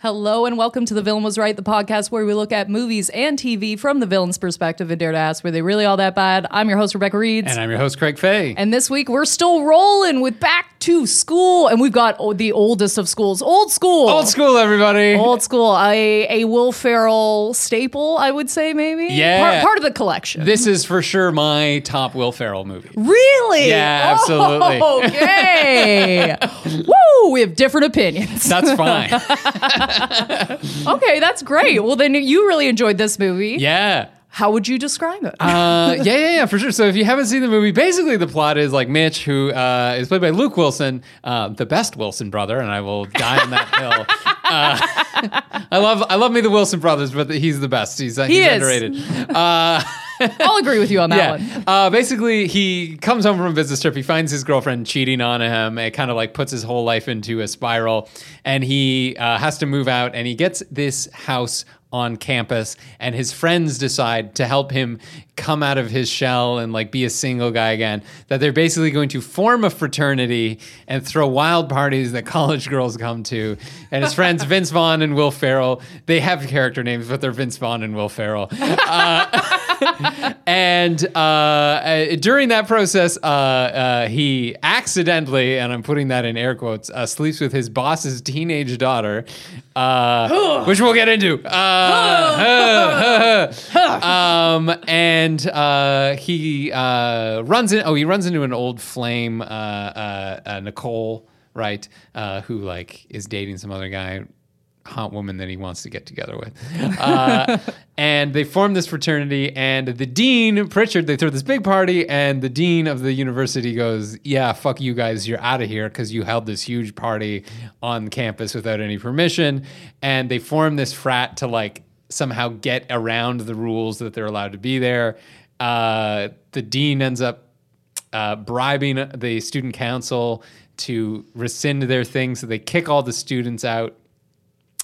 Hello and welcome to The Villain Was Right, the podcast where we look at movies and TV from the villain's perspective and dare to ask, were they really all that bad? I'm your host, Rebecca Reeds. And I'm your host, Craig Faye. And this week, we're still rolling with back to school, and we've got the oldest of schools. Old school! Old school, everybody! Old school. A Will Ferrell staple, I would say, maybe? Yeah. Part of the collection. This is for sure my top Will Ferrell movie. Really? Yeah, absolutely. Okay. Woo! We have different opinions. That's fine. Okay, that's great. Well, then you really enjoyed this movie. Yeah. How would you describe it? Yeah, for sure. So if you haven't seen the movie, basically the plot is like Mitch, who is played by Luke Wilson, the best Wilson brother, and I will die on that hill. I love me the Wilson brothers, but he's the best. He's underrated. I'll agree with you on that one. Basically, he comes home from a business trip. He finds his girlfriend cheating on him. It kind of like puts his whole life into a spiral, and he has to move out, and he gets this house on campus, and his friends decide to help him come out of his shell and like be a single guy again, that they're basically going to form a fraternity and throw wild parties that college girls come to. And his friends, Vince Vaughn and Will Ferrell, they have character names, but they're Vince Vaughn and Will Ferrell. And during that process, he accidentally, and I'm putting that in air quotes, sleeps with his boss's teenage daughter, which we'll get into. And he runs into an old flame, Nicole, right? Who like is dating some other guy, hot woman that he wants to get together with. And they form this fraternity, and the dean, Pritchard, they throw this big party, and the dean of the university goes, yeah, fuck you guys, you're out of here, because you held this huge party on campus without any permission. And they form this frat to like somehow get around the rules that they're allowed to be there. The dean ends up bribing the student council to rescind their thing, so they kick all the students out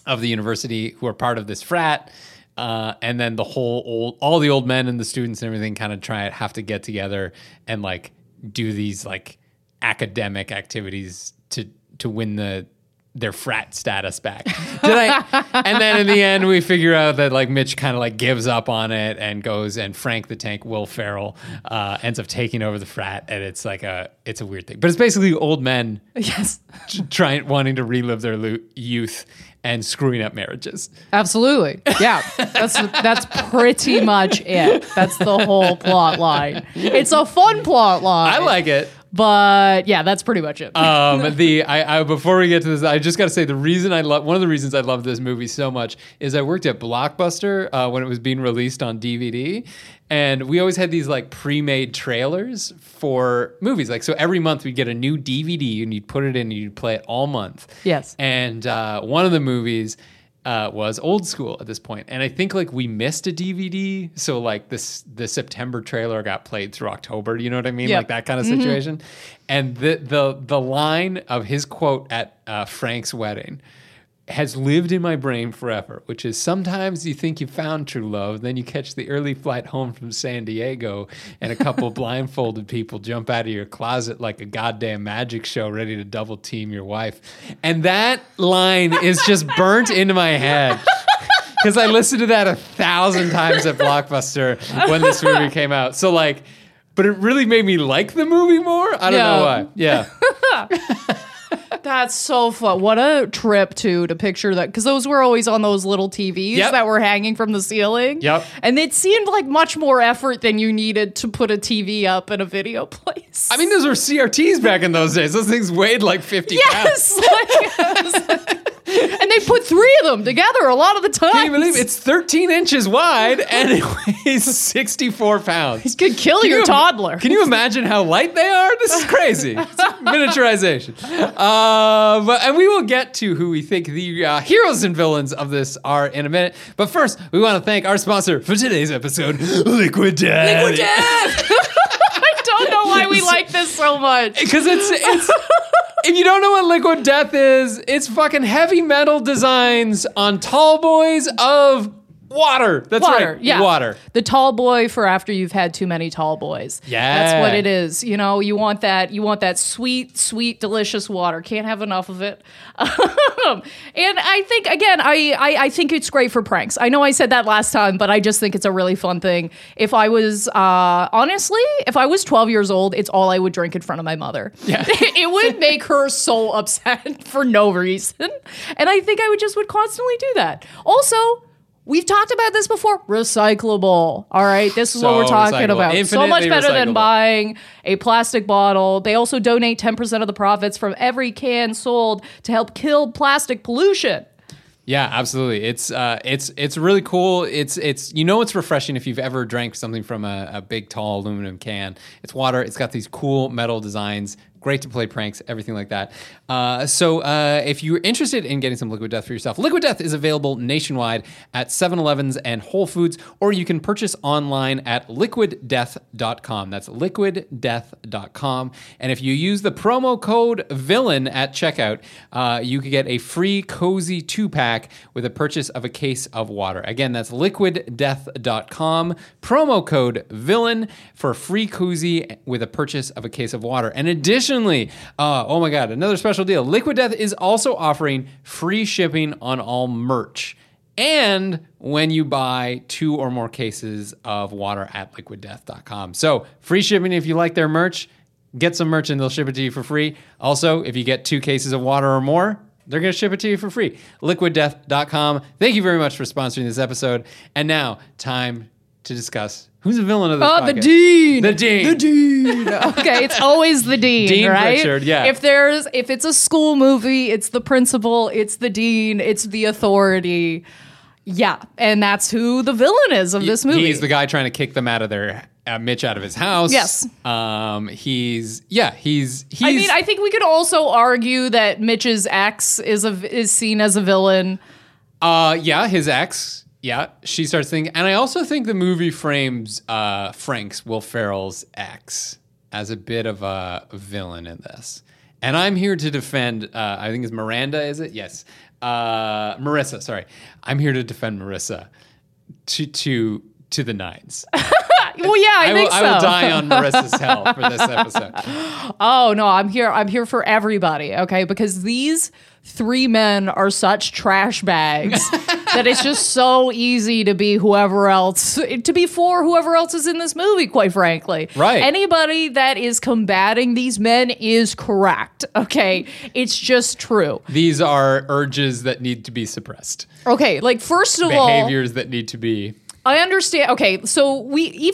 of the university who are part of this frat, and then the whole all the old men and the students and everything kind of have to get together and like do these like academic activities to win their frat status back. And then in the end, we figure out that like Mitch kind of like gives up on it and goes, and Frank the Tank, Will Ferrell, ends up taking over the frat, and it's a weird thing, but it's basically old men, yes, wanting to relive their youth. And screwing up marriages. Absolutely. Yeah. That's pretty much it. That's the whole plot line. It's a fun plot line. I like it. But yeah, that's pretty much it. Before we get to this, I just got to say one of the reasons I love this movie so much is I worked at Blockbuster when it was being released on DVD, and we always had these like pre-made trailers for movies. Like, so every month we'd get a new DVD, and you'd put it in, and you'd play it all month. Yes. And one of the movies was Old School at this point. And I think like we missed a DVD. So like the September trailer got played through October. You know what I mean? Yep. Like that kind of situation. Mm-hmm. And the line of his quote at Frank's wedding has lived in my brain forever, which is, sometimes you think you found true love, then you catch the early flight home from San Diego, and a couple blindfolded people jump out of your closet like a goddamn magic show, ready to double team your wife. And that line is just burnt into my head, because I listened to that 1,000 times at Blockbuster when this movie came out. So like, but it really made me like the movie more. I don't know why. Yeah. That's so fun. What a trip to picture that, because those were always on those little TVs, yep, that were hanging from the ceiling. Yep. And it seemed like much more effort than you needed to put a TV up in a video place. I mean, those were CRTs back in those days. Those things weighed like 50 pounds. And they put three of them together a lot of the time. Can you believe it? It's 13 inches wide and it weighs 64 pounds. It could kill your toddler. Can you imagine how light they are? This is crazy. It's miniaturization. And we will get to who we think the heroes and villains of this are in a minute. But first, we want to thank our sponsor for today's episode, Liquid Death. Liquid Death! I don't know why we like this so much. Because it's if you don't know what Liquid Death is, it's fucking heavy metal designs on tall boys of Water. That's water, right. Yeah. Water. The tall boy for after you've had too many tall boys. Yeah. That's what it is. You know, you want that sweet, sweet, delicious water. Can't have enough of it. And I think, again, I think it's great for pranks. I know I said that last time, but I just think it's a really fun thing. If I was, honestly, if I was 12 years old, it's all I would drink in front of my mother. Yeah. It would make her so upset for no reason. And I think I would constantly do that. Also, we've talked about this before. Recyclable. All right. This is what we're talking about. Infinitely so much better than buying a plastic bottle. They also donate 10% of the profits from every can sold to help kill plastic pollution. Yeah, absolutely. It's really cool. It's refreshing if you've ever drank something from a big, tall aluminum can. It's water. It's got these cool metal designs. Great to play pranks, everything like that. So if you're interested in getting some Liquid Death for yourself, Liquid Death is available nationwide at 7-Elevens and Whole Foods, or you can purchase online at liquiddeath.com. That's liquiddeath.com. And if you use the promo code VILLAIN at checkout, you can get a free cozy 2-pack with a purchase of a case of water. Again, that's liquiddeath.com. Promo code VILLAIN for a free cozy with a purchase of a case of water. And additionally, oh my God, another special deal. Liquid Death is also offering free shipping on all merch. And when you buy 2 or more cases of water at liquiddeath.com. So free shipping if you like their merch. Get some merch and they'll ship it to you for free. Also, if you get 2 cases of water or more, they're going to ship it to you for free. Liquiddeath.com. Thank you very much for sponsoring this episode. And now, time to discuss... Who's the villain of this podcast? Oh, the Dean. The Dean. The Dean. Okay, it's always the Dean, right? Dean Pritchard, yeah. If it's a school movie, it's the principal, it's the dean, it's the authority. Yeah, and that's who the villain is of this movie. He's the guy trying to kick them out of their... Mitch out of his house. Yes. I mean, I think we could also argue that Mitch's ex is seen as a villain. Yeah, his ex... Yeah, she starts thinking. And I also think the movie frames Will Ferrell's ex, as a bit of a villain in this. And I'm here to defend, I think it's Miranda, is it? Yes. Marissa, sorry. I'm here to defend Marissa to the nines. Well, yeah, I will die on Marissa's hell for this episode. Oh, no, I'm here for everybody, okay? Because these 3 men are such trash bags that it's just so easy to be whoever else, to be for whoever else is in this movie, quite frankly. Right. Anybody that is combating these men is correct, okay? It's just true. These are urges that need to be suppressed. Okay, like, first of all... Behaviors that need to be... I understand. Okay, so when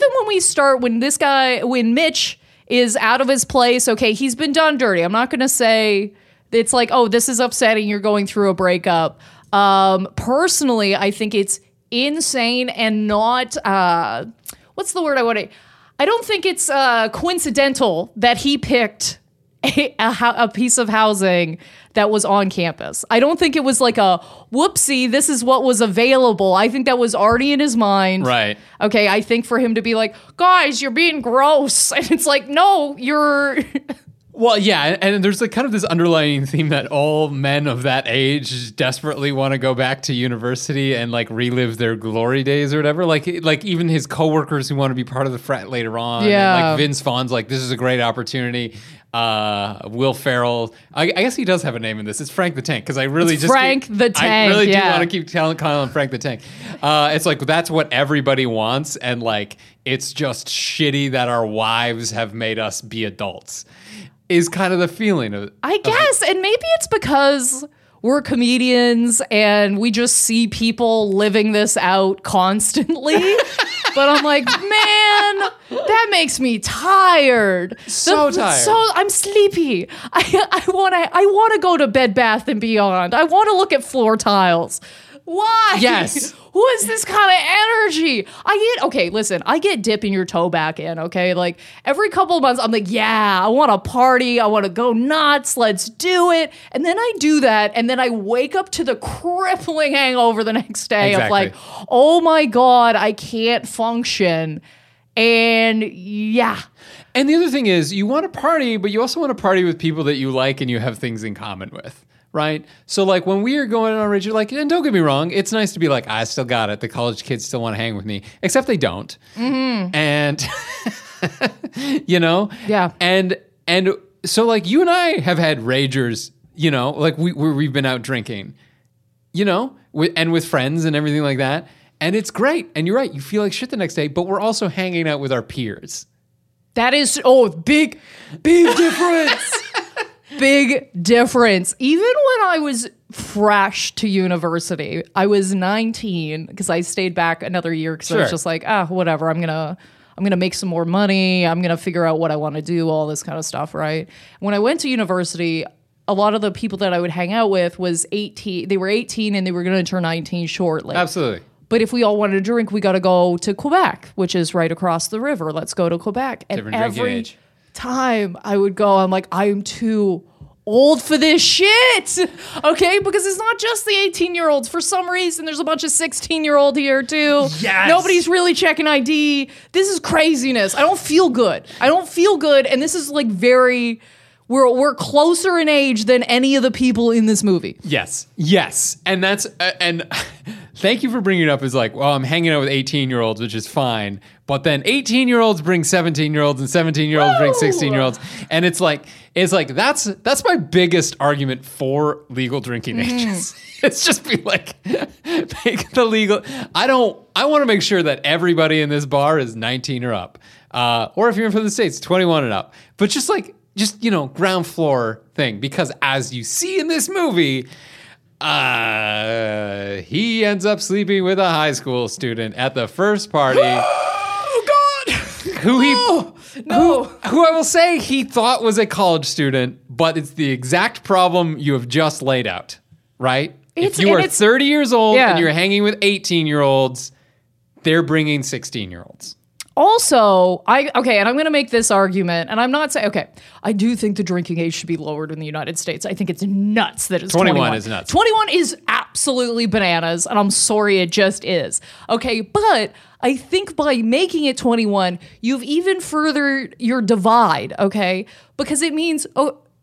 Mitch is out of his place, okay, he's been done dirty. I'm not going to say it's like, oh, this is upsetting. You're going through a breakup. Personally, I think it's insane and not, what's the word I want to, I don't think it's coincidental that he picked a piece of housing that was on campus. I don't think it was like a whoopsie, this is what was available. I think that was already in his mind. Right. Okay, I think for him to be like, guys, you're being gross. And it's like, no, you're... Well, yeah, and there's like kind of this underlying theme that all men of that age desperately want to go back to university and like relive their glory days or whatever. Like even his coworkers who want to be part of the frat later on. Yeah. And like Vince Vaughn's like, this is a great opportunity. Will Ferrell, I guess he does have a name in this. It's Frank the Tank because I really do want to keep telling Kyle and Frank the Tank. It's like that's what everybody wants, and like it's just shitty that our wives have made us be adults. Is kind of the feeling of, I guess, and maybe it's because we're comedians and we just see people living this out constantly. But I'm like, man, that makes me tired. So tired. So I'm sleepy. I want to go to Bed Bath & Beyond. I want to look at floor tiles. Why? Yes. Who is this kind of energy? I get dipping your toe back in, okay? Like, every couple of months, I'm like, yeah, I want to party. I want to go nuts. Let's do it. And then I do that, and then I wake up to the crippling hangover the next day. Exactly. Of like, oh, my God, I can't function. And, yeah. And the other thing is, you want to party, but you also want to party with people that you like and you have things in common with. right? So, like, when we are going on retreat, like, and don't get me wrong, it's nice to be like, I still got it. The college kids still want to hang with me, except they don't. Mm-hmm. And, you know? Yeah. And so, like, you and I have had ragers, you know, like, we've been out drinking, you know, and with friends and everything like that. And it's great. And you're right. You feel like shit the next day, but we're also hanging out with our peers. That is, big difference. Big difference. Even when I was fresh to university, I was 19 because I stayed back another year because I was just like, whatever. I'm gonna make some more money. I'm gonna figure out what I want to do. All this kind of stuff, right? When I went to university, a lot of the people that I would hang out with was 18. They were 18 and they were gonna turn 19 shortly. Absolutely. But if we all wanted to drink, we got to go to Quebec, which is right across the river. Let's go to Quebec. And every time I would go, I'm like, I'm too old for this shit. Okay? Because it's not just the 18-year-olds. For some reason, there's a bunch of 16-year-old here, too. Yes. Nobody's really checking ID. This is craziness. I don't feel good. And this is like very... We're closer in age than any of the people in this movie. Yes. And that's... and thank you for bringing it up. It's like, well, I'm hanging out with 18-year-olds, which is fine. But then 18-year-olds bring 17-year-olds and 17-year-olds bring 16-year-olds. And it's like that's my biggest argument for legal drinking ages. It's just be like, make the legal... I want to make sure that everybody in this bar is 19 or up. Or if you're in from the States, 21 and up. But just like... Just, you know, ground floor thing. Because as you see in this movie, he ends up sleeping with a high school student at the first party. Oh, God! Who I will say he thought was a college student, but it's the exact problem you have just laid out, right? If you are 30 years old and you're hanging with 18-year-olds, they're bringing 16-year-olds. Also, and I'm going to make this argument, and I'm not saying, I do think the drinking age should be lowered in the United States. I think it's nuts that it's 21. Is nuts. 21 is absolutely bananas, and I'm sorry, it just is. Okay, but I think by making it 21, you've even furthered your divide, okay? Because it means...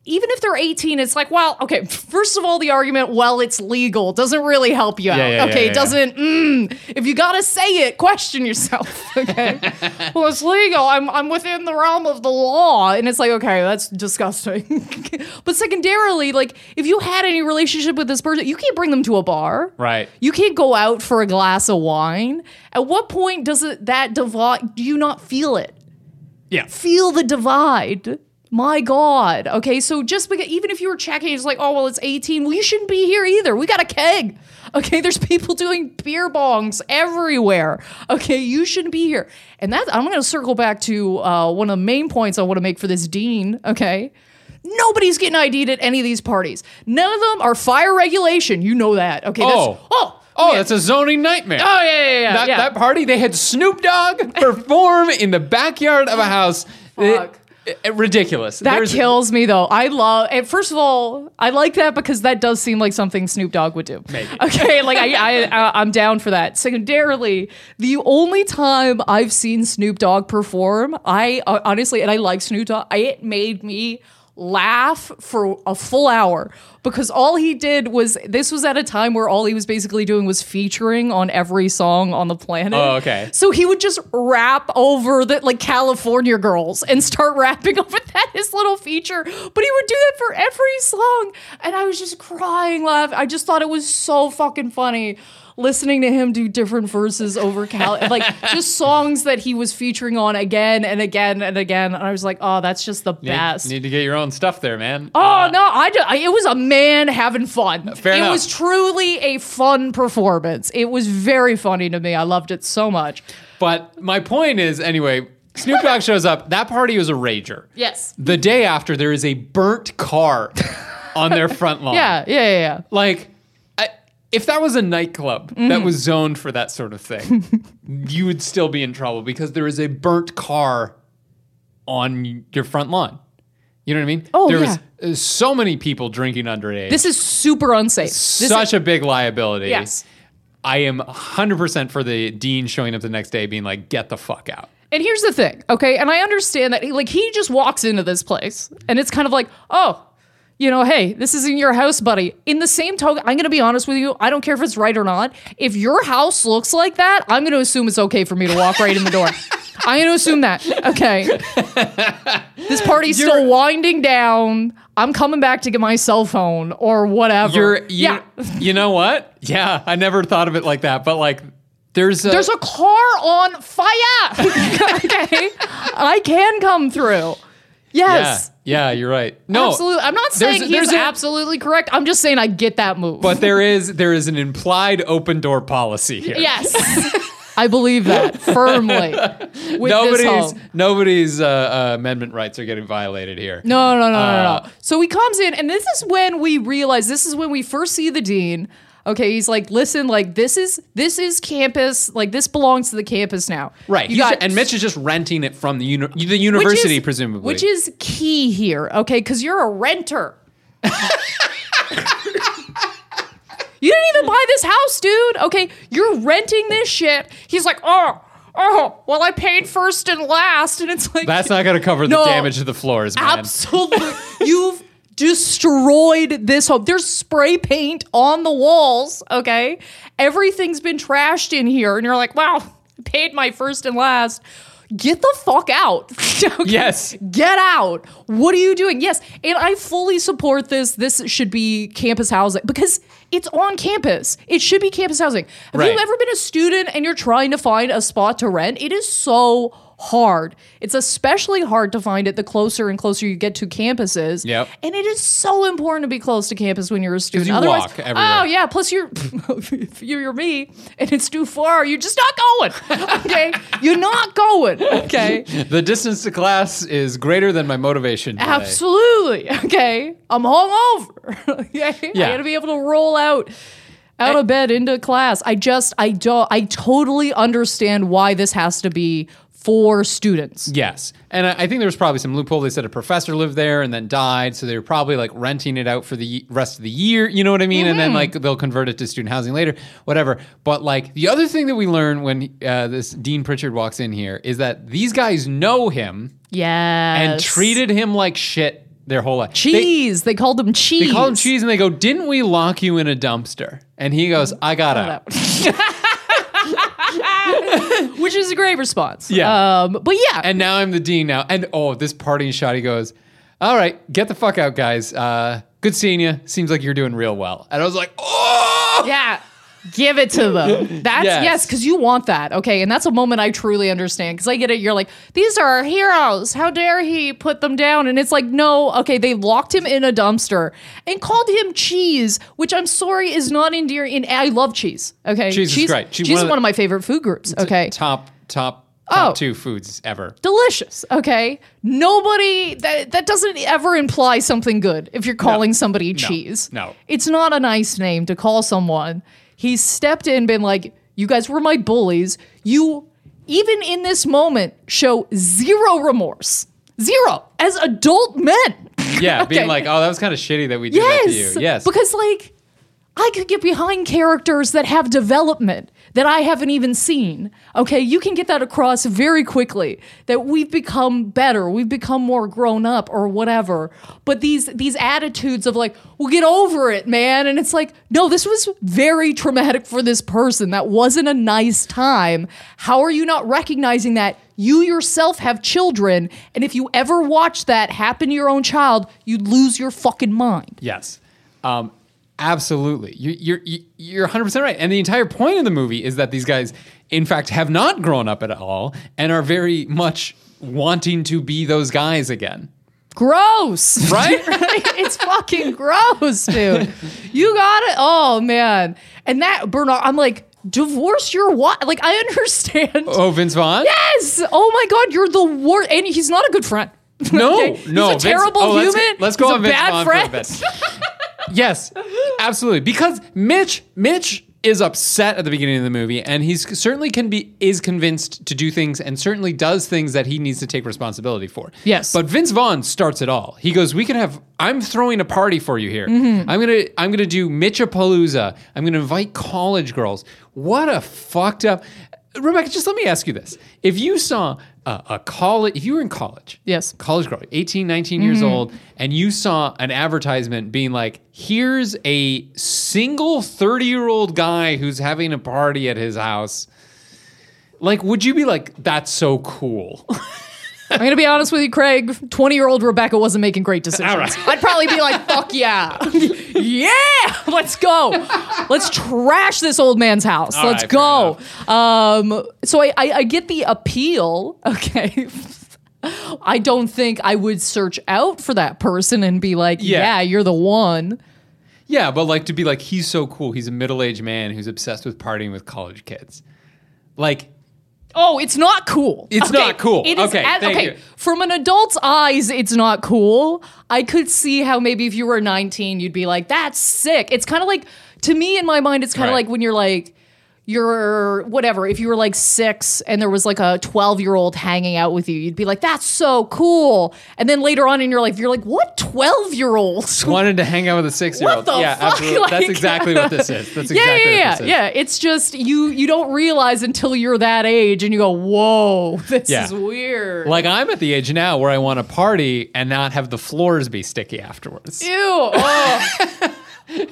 Even if they're 18, it's like, well, okay, first of all, the argument, well, it's legal, doesn't really help you out. If you got to say it, question yourself, okay? Well, it's legal. I'm within the realm of the law. And it's like, okay, that's disgusting. But secondarily, like, if you had any relationship with this person, you can't bring them to a bar. Right. You can't go out for a glass of wine. At what point does that divide, do you not feel it? Yeah. Feel the divide. My God. Okay, so just because, even if you were checking, it's like, oh, well, it's 18. Well, you shouldn't be here either. We got a keg. Okay, there's people doing beer bongs everywhere. Okay, you shouldn't be here. And that, I'm going to circle back to one of the main points I want to make for this dean, okay? Nobody's getting ID'd at any of these parties. None of them are fire regulation. You know that. Okay, that's a zoning nightmare. Oh, yeah. That party, they had Snoop Dogg perform in the backyard of a house. Fuck. Ridiculous. That kills me, though. First of all, I like that because that does seem like something Snoop Dogg would do. Maybe. Okay, like I'm down for that. Secondarily, the only time I've seen Snoop Dogg perform, I honestly, and I like Snoop Dogg, it made me laugh for a full hour because all he did was, this was at a time where all he was basically doing was featuring on every song on the planet. Oh, okay. So he would just rap over the like California Girls and start rapping over that, his little feature. But he would do that for every song. And I was just crying, laughing. I just thought it was so fucking funny listening to him do different verses over like just songs that he was featuring on again and again and again. And I was like, oh, that's just the best. You need to get your own stuff there, man. Oh, no. It was a man having fun. Fair enough. It was truly a fun performance. It was very funny to me. I loved it so much. But my point is, anyway, Snoop Dogg shows up. That party was a rager. Yes. The day after, there is a burnt car on their front lawn. Yeah. Like... If that was a nightclub that was zoned for that sort of thing, you would still be in trouble because there is a burnt car on your front lawn. You know what I mean? Oh, There was so many people drinking underage. This is super unsafe. Such a big liability. Yes. I am 100% for the dean showing up the next day being like, get the fuck out. And here's the thing, okay? And I understand that he just walks into this place and it's kind of like, oh, you know, hey, this isn't your house, buddy. In the same token, I'm going to be honest with you. I don't care if it's right or not. If your house looks like that, I'm going to assume it's okay for me to walk right in the door. I'm going to assume that. Okay. This party's still winding down. I'm coming back to get my cell phone or whatever. You know what? Yeah, I never thought of it like that, but like, there's a car on fire. Okay. I can come through. Yes. Yeah, you're right. No. Absolutely. I'm not saying he's absolutely correct. I'm just saying I get that move. But there is an implied open door policy here. Yes. I believe that firmly. Nobody's amendment rights are getting violated here. No. So he comes in, and this is when we realize, this is when we first see the dean. Okay, he's like, listen, like this is campus, like this belongs to the campus now. Right, and Mitch is just renting it from the university, presumably. Which is key here, okay, because you're a renter. You didn't even buy this house, dude, okay? You're renting this shit. He's like, well, I paid first and last, and it's like... That's not going to cover the damage to the floors, man. Absolutely. You've destroyed this home. There's spray paint on the walls, okay? Everything's been trashed in here, and you're like, wow, I paid my first and last. Get the fuck out. Okay? Yes. Get out. What are you doing? Yes, and I fully support this. This should be campus housing, because it's on campus. It should be campus housing. Have you ever been a student and you're trying to find a spot to rent? It is so hard. It's especially hard to find it the closer and closer you get to campuses. Yep. And it is so important to be close to campus when you're a student. Otherwise, walk everywhere. Oh yeah, plus you're me and it's too far. You're just not going. Okay? You're not going. Okay? The distance to class is greater than my motivation today. Absolutely. Okay? I'm hungover. Okay? Yeah. I got to be able to roll out of bed into class. I totally understand why this has to be for students. Yes. And I think there was probably some loophole. They said a professor lived there and then died. So they were probably like renting it out for the rest of the year. You know what I mean? Mm-hmm. And then like they'll convert it to student housing later, whatever. But like the other thing that we learn when this Dean Pritchard walks in here is that these guys know him. Yes. And treated him like shit their whole life. Cheese. They called him cheese. They called him cheese and they go, didn't we lock you in a dumpster? And he goes, I got out. Which is a great response. Yeah. But yeah. And now I'm the dean now. And this parting shot, he goes, all right, get the fuck out, guys. Good seeing you. Seems like you're doing real well. And I was like, oh! Yeah. Give it to them. That's, yes, because you want that. Okay. And that's a moment I truly understand because I get it. You're like, these are our heroes. How dare he put them down? And it's like, no. Okay. They locked him in a dumpster and called him cheese, which I'm sorry is not endearing. And I love cheese. Okay. Cheese is great. Cheese is one of my favorite food groups. Okay. Top two foods ever. Delicious. Okay. Nobody, that doesn't ever imply something good if you're calling somebody cheese. No. It's not a nice name to call someone. He's stepped in, been like, you guys were my bullies. You, even in this moment, show zero remorse. Zero. As adult men. Yeah, okay. Being like, oh, that was kind of shitty that we did that to you. Yes. Because, like, I could get behind characters that have development that I haven't even seen. Okay, you can get that across very quickly, that we've become better, we've become more grown up or whatever. But these attitudes of like, well, get over it, man. And it's like, no, this was very traumatic for this person. That wasn't a nice time. How are you not recognizing that? You yourself have children. And if you ever watch that happen to your own child, you'd lose your fucking mind. Yes. Absolutely. You're 100% right. And the entire point of the movie is that these guys, in fact, have not grown up at all and are very much wanting to be those guys again. Gross. Right? It's fucking gross, dude. You got it. Oh, man. And that, Bernard, I'm like, divorce your wife. Like, I understand. Oh, Vince Vaughn? Yes. Oh, my God. You're the worst. And he's not a good friend. No, okay? No. He's a terrible human. Let's go on Vince Vaughn for a bit. Yes, absolutely. Because Mitch is upset at the beginning of the movie, and he's certainly is convinced to do things, and certainly does things that he needs to take responsibility for. Yes. But Vince Vaughn starts it all. He goes, I'm throwing a party for you here. Mm-hmm. I'm gonna do Mitchapalooza. I'm gonna invite college girls. What a fucked up. Rebecca, just let me ask you this. If you saw a college, if you were in college, yes, college girl, 18, 19 years old, and you saw an advertisement being like, here's a single 30-year-old guy who's having a party at his house, like, would you be like, that's so cool? I'm going to be honest with you, Craig. 20-year-old Rebecca wasn't making great decisions. All right. I'd probably be like, fuck yeah. Yeah, let's go. Let's trash this old man's house. All let's right, go. So I get the appeal. Okay. I don't think I would search out for that person and be like, yeah you're the one. Yeah, but like to be like, he's so cool. He's a middle-aged man who's obsessed with partying with college kids. Like... Oh, it's not cool. It's not cool. It is okay. From an adult's eyes, it's not cool. I could see how maybe if you were 19, you'd be like, that's sick. It's kind of like, to me in my mind, it's kind of like when you're like, you're whatever. If you were like 6 and there was like a 12-year-old hanging out with you, you'd be like, that's so cool. And then later on in your life, you're like, what 12-year-old wanted to hang out with a 6-year-old? Yeah, fuck? Absolutely. Like, that's exactly what this is. That's exactly what this is. Yeah, it's just you don't realize until you're that age and you go, whoa, this is weird. Like I'm at the age now where I want to party and not have the floors be sticky afterwards. Ew. Oh. You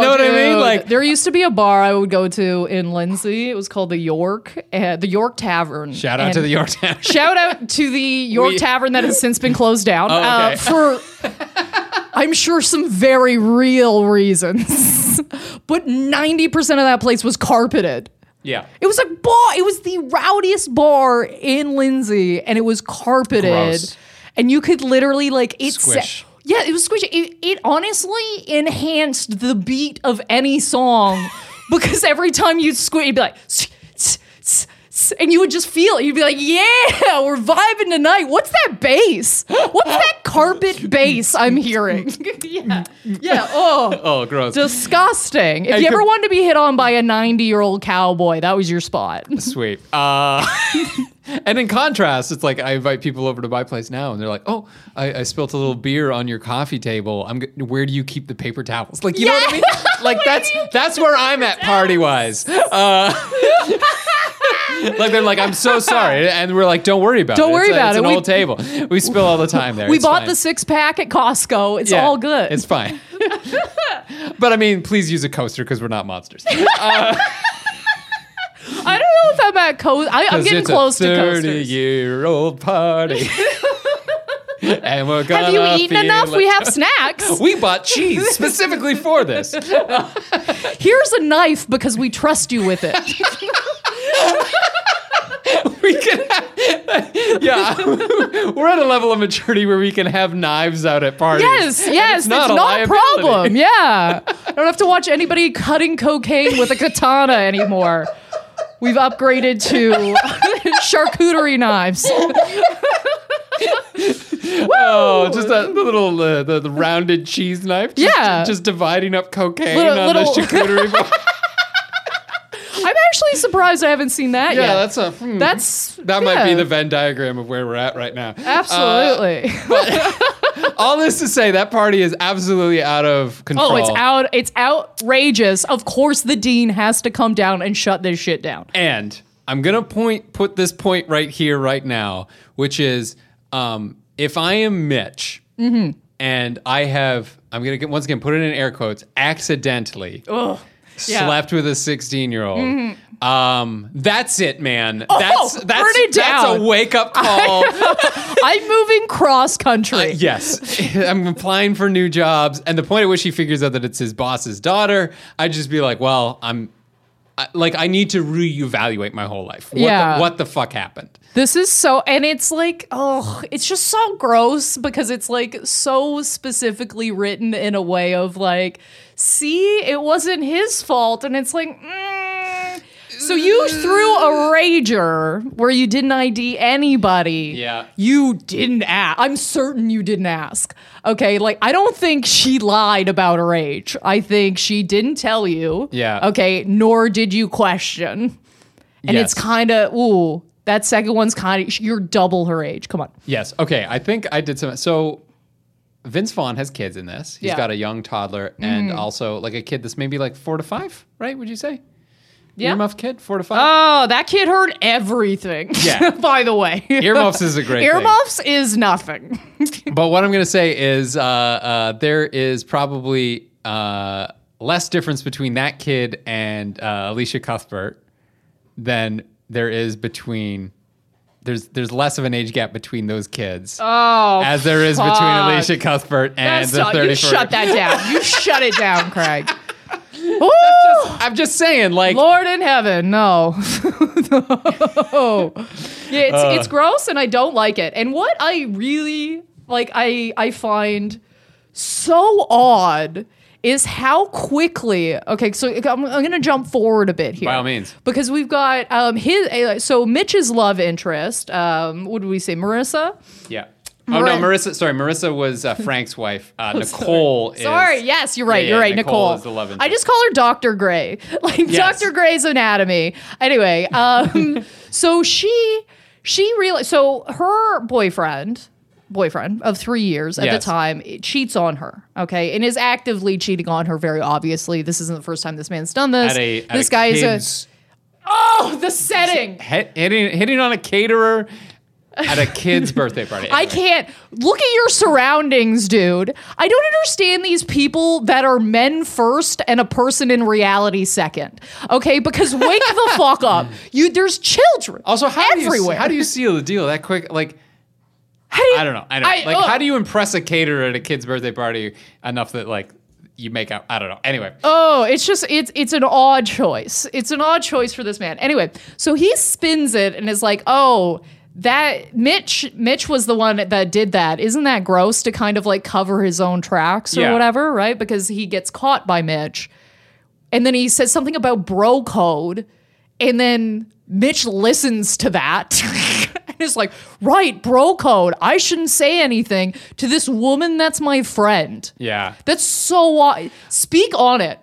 know what I mean? Like there used to be a bar I would go to in Lindsay. It was called the York Tavern. Shout out to the York Tavern. Shout out to the York Tavern that has since been closed down for, I'm sure, some very real reasons. But 90% of that place was carpeted. Yeah, it was a bar. It was the rowdiest bar in Lindsay, and it was carpeted. Gross. And you could literally like squish. Yeah, it was squishy. It honestly enhanced the beat of any song because every time you'd squish, you'd be like, and you would just feel it. You'd be like, yeah, we're vibing tonight. What's that bass? What's that carpet bass I'm hearing? Yeah. Yeah. Oh. Oh, gross. Disgusting. If you ever wanted to be hit on by a 90-year-old cowboy, that was your spot. Sweet. And in contrast, it's like I invite people over to my place now, and they're like, "Oh, I spilt a little beer on your coffee table. Where do you keep the paper towels?" Like, you know what I mean? Like that's where I'm at party wise. Like they're like, "I'm so sorry," and we're like, "Don't worry about it. Don't worry about it. It's an old table. We spill all the time there. We bought the 6-pack at Costco. It's all good. It's fine." But I mean, please use a coaster because we're not monsters. I don't know if I'm at coast. I'm getting close to coasters. 30-year-old party. And we're gonna. Have you eaten enough? We have snacks. We bought cheese specifically for this. Here's a knife because we trust you with it. We can have, we're at a level of maturity where we can have knives out at parties. Yes, it's not a problem. Yeah, I don't have to watch anybody cutting cocaine with a katana anymore. We've upgraded to charcuterie knives. Oh, just that little the rounded cheese knife. Just dividing up cocaine on the charcuterie board. I'm actually surprised I haven't seen that yet. That might be the Venn diagram of where we're at right now. Absolutely. But all this to say, that party is absolutely out of control. Oh, it's outrageous. Of course, the dean has to come down and shut this shit down. And I'm gonna put this point right here, right now, which is if I am Mitch and I'm gonna once again put it in air quotes, accidentally. Ugh. Slept with a 16-year-old. Mm-hmm. That's it, man. Burn it down. That's a wake-up call. I'm moving cross-country. Yes. I'm applying for new jobs. And the point at which he figures out that it's his boss's daughter, I'd just be like, well, I need to reevaluate my whole life. What the fuck happened? This is so, and it's like, it's just so gross because it's like so specifically written in a way of like, see, it wasn't his fault. And it's like, so you threw a rager where you didn't ID anybody. Yeah. You didn't ask. I'm certain you didn't ask. Okay, like, I don't think she lied about her age. I think she didn't tell you. Yeah. Okay, nor did you question. And it's kind of, that second one's kind of, you're double her age. Come on. Yes, okay, I think I did some, so... Vince Vaughn has kids in this. He's got a young toddler and also like a kid that's maybe like 4 to 5, right? Would you say? Yeah. Earmuff Kid, 4 to 5. Oh, that kid heard everything. Yeah. By the way, earmuffs is a great thing. Earmuffs is nothing. But what I'm going to say is there is probably less difference between that kid and Alicia Cuthbert than there is between. There's less of an age gap between those kids as there is between Alicia Cuthbert and the 34. You shut that down. You shut it down, Craig. I'm just saying, like, Lord in heaven, no. No. Yeah, it's gross, and I don't like it. And what I really like, I find so odd is how quickly. Okay, so I'm going to jump forward a bit here. By all means. Because we've got so Mitch's love interest, what did we say, Marissa? Yeah. Oh, no, Marissa. Sorry, Marissa was Frank's wife. Nicole is... Sorry, yes, you're right. Yeah, you're right, Nicole. Is the love interest. I just call her Dr. Gray. Like, yes. Dr. Gray's anatomy. Anyway, so she really... So her boyfriend of 3 years at the time cheats on her, okay, and is actively cheating on her, very obviously. This isn't the first time this man's done this. This guy is a... Oh, the setting! Hitting on a caterer... At a kid's birthday party. Anyway. I can't. Look at your surroundings, dude. I don't understand these people that are men first and a person in reality second. Okay, because wake the fuck up. There's children. Also, how do you seal the deal that quick? Like, I don't know. How do you impress a caterer at a kid's birthday party enough that like you make out? I don't know. Anyway. Oh, it's just it's an odd choice. It's an odd choice for this man. Anyway, so he spins it and is like, oh. That Mitch was the one that did that. Isn't that gross to kind of like cover his own tracks or whatever, right? Because he gets caught by Mitch. And then he says something about bro code. And then Mitch listens to that. And is like, right, bro code. I shouldn't say anything to this woman that's my friend. Yeah. That's so... Speak on it.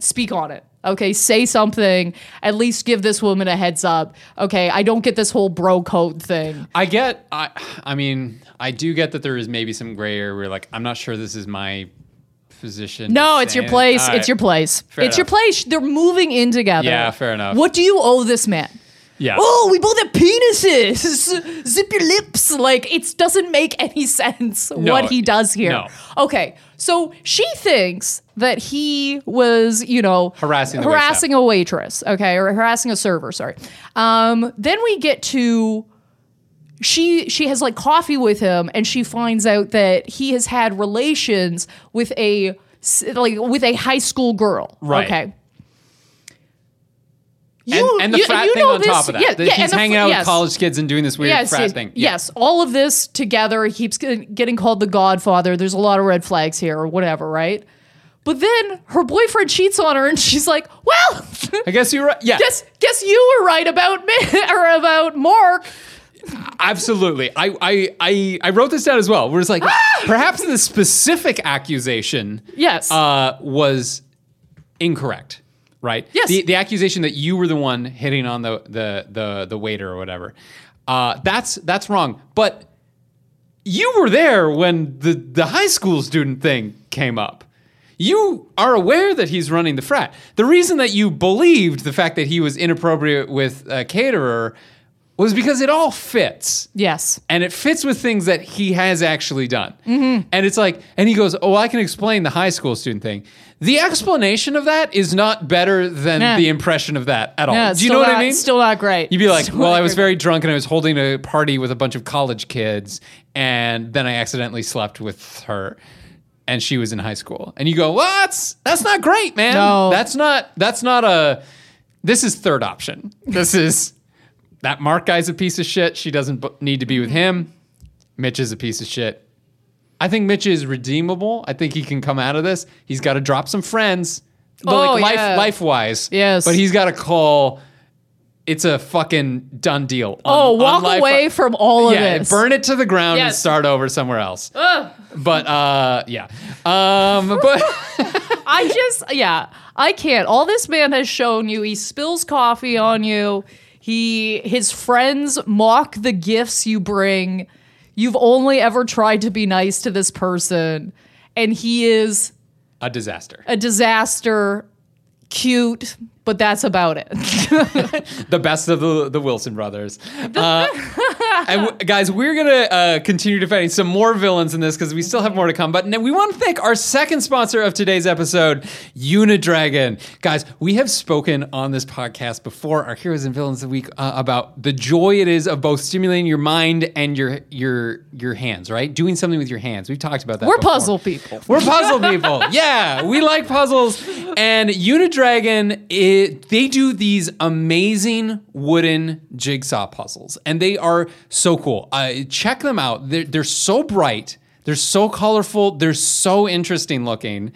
Okay, say something. At least give this woman a heads up. Okay, I don't get this whole bro code thing. I do get that there is maybe some gray area where, like, I'm not sure this is my position. No, it's your place. It's your place. It's your place. They're moving in together. Yeah, fair enough. What do you owe this man? Yeah. Oh, we both have penises. Zip your lips. Like, it doesn't make any sense what he does here. No. Okay. So she thinks that he was, harassing a waitress. Okay. Or harassing a server. Sorry. Then we get to, she has like coffee with him and she finds out that he has had relations with a high school girl. Right. Okay. And the frat thing on top of that. He's hanging out with college kids and doing this weird frat thing. Yeah. Yes, all of this together. He keeps getting called the Godfather. There's a lot of red flags here or whatever, right? But then her boyfriend cheats on her and she's like, well. I guess you were right. Yeah. Guess you were right about me or about Mark. Absolutely. I wrote this down as well. Where it's like, perhaps the specific accusation was incorrect. Right. Yes. The accusation that you were the one hitting on the waiter or whatever, that's wrong. But you were there when the high school student thing came up. You are aware that he's running the frat. The reason that you believed the fact that he was inappropriate with a caterer was because it all fits. Yes. And it fits with things that he has actually done. Mm-hmm. And it's like, and he goes, oh, I can explain the high school student thing. The explanation of that is not better than the impression of that at all. Yeah, do you know what I mean? Still not great. You'd be like, well, I was very drunk and I was holding a party with a bunch of college kids and then I accidentally slept with her and she was in high school. And you go, well, that's not great, man. No. This is third option. This is that Mark guy's a piece of shit. She doesn't need to be with him. Mitch is a piece of shit. I think Mitch is redeemable. I think he can come out of this. He's got to drop some friends, life-wise. Yes. But he's got to call. It's a fucking done deal. Walk away from all of this. Burn it to the ground and start over somewhere else. Ugh. But but I can't. All this man has shown you. He spills coffee on you. His friends mock the gifts you bring. You've only ever tried to be nice to this person, and he is... A disaster. Cute, but that's about it. The best of the Wilson brothers. And guys, we're going to continue defending some more villains in this because we still have more to come. But we want to thank our second sponsor of today's episode, Unidragon. Guys, we have spoken on this podcast before, our Heroes and Villains of the Week, about the joy it is of both stimulating your mind and your hands, right? Doing something with your hands. We've talked about that before. Puzzle people. We're puzzle people. Yeah, we like puzzles. And Unidragon, they do these amazing wooden jigsaw puzzles, and they are so cool. Check them out. They're so bright. They're so colorful. They're so interesting looking.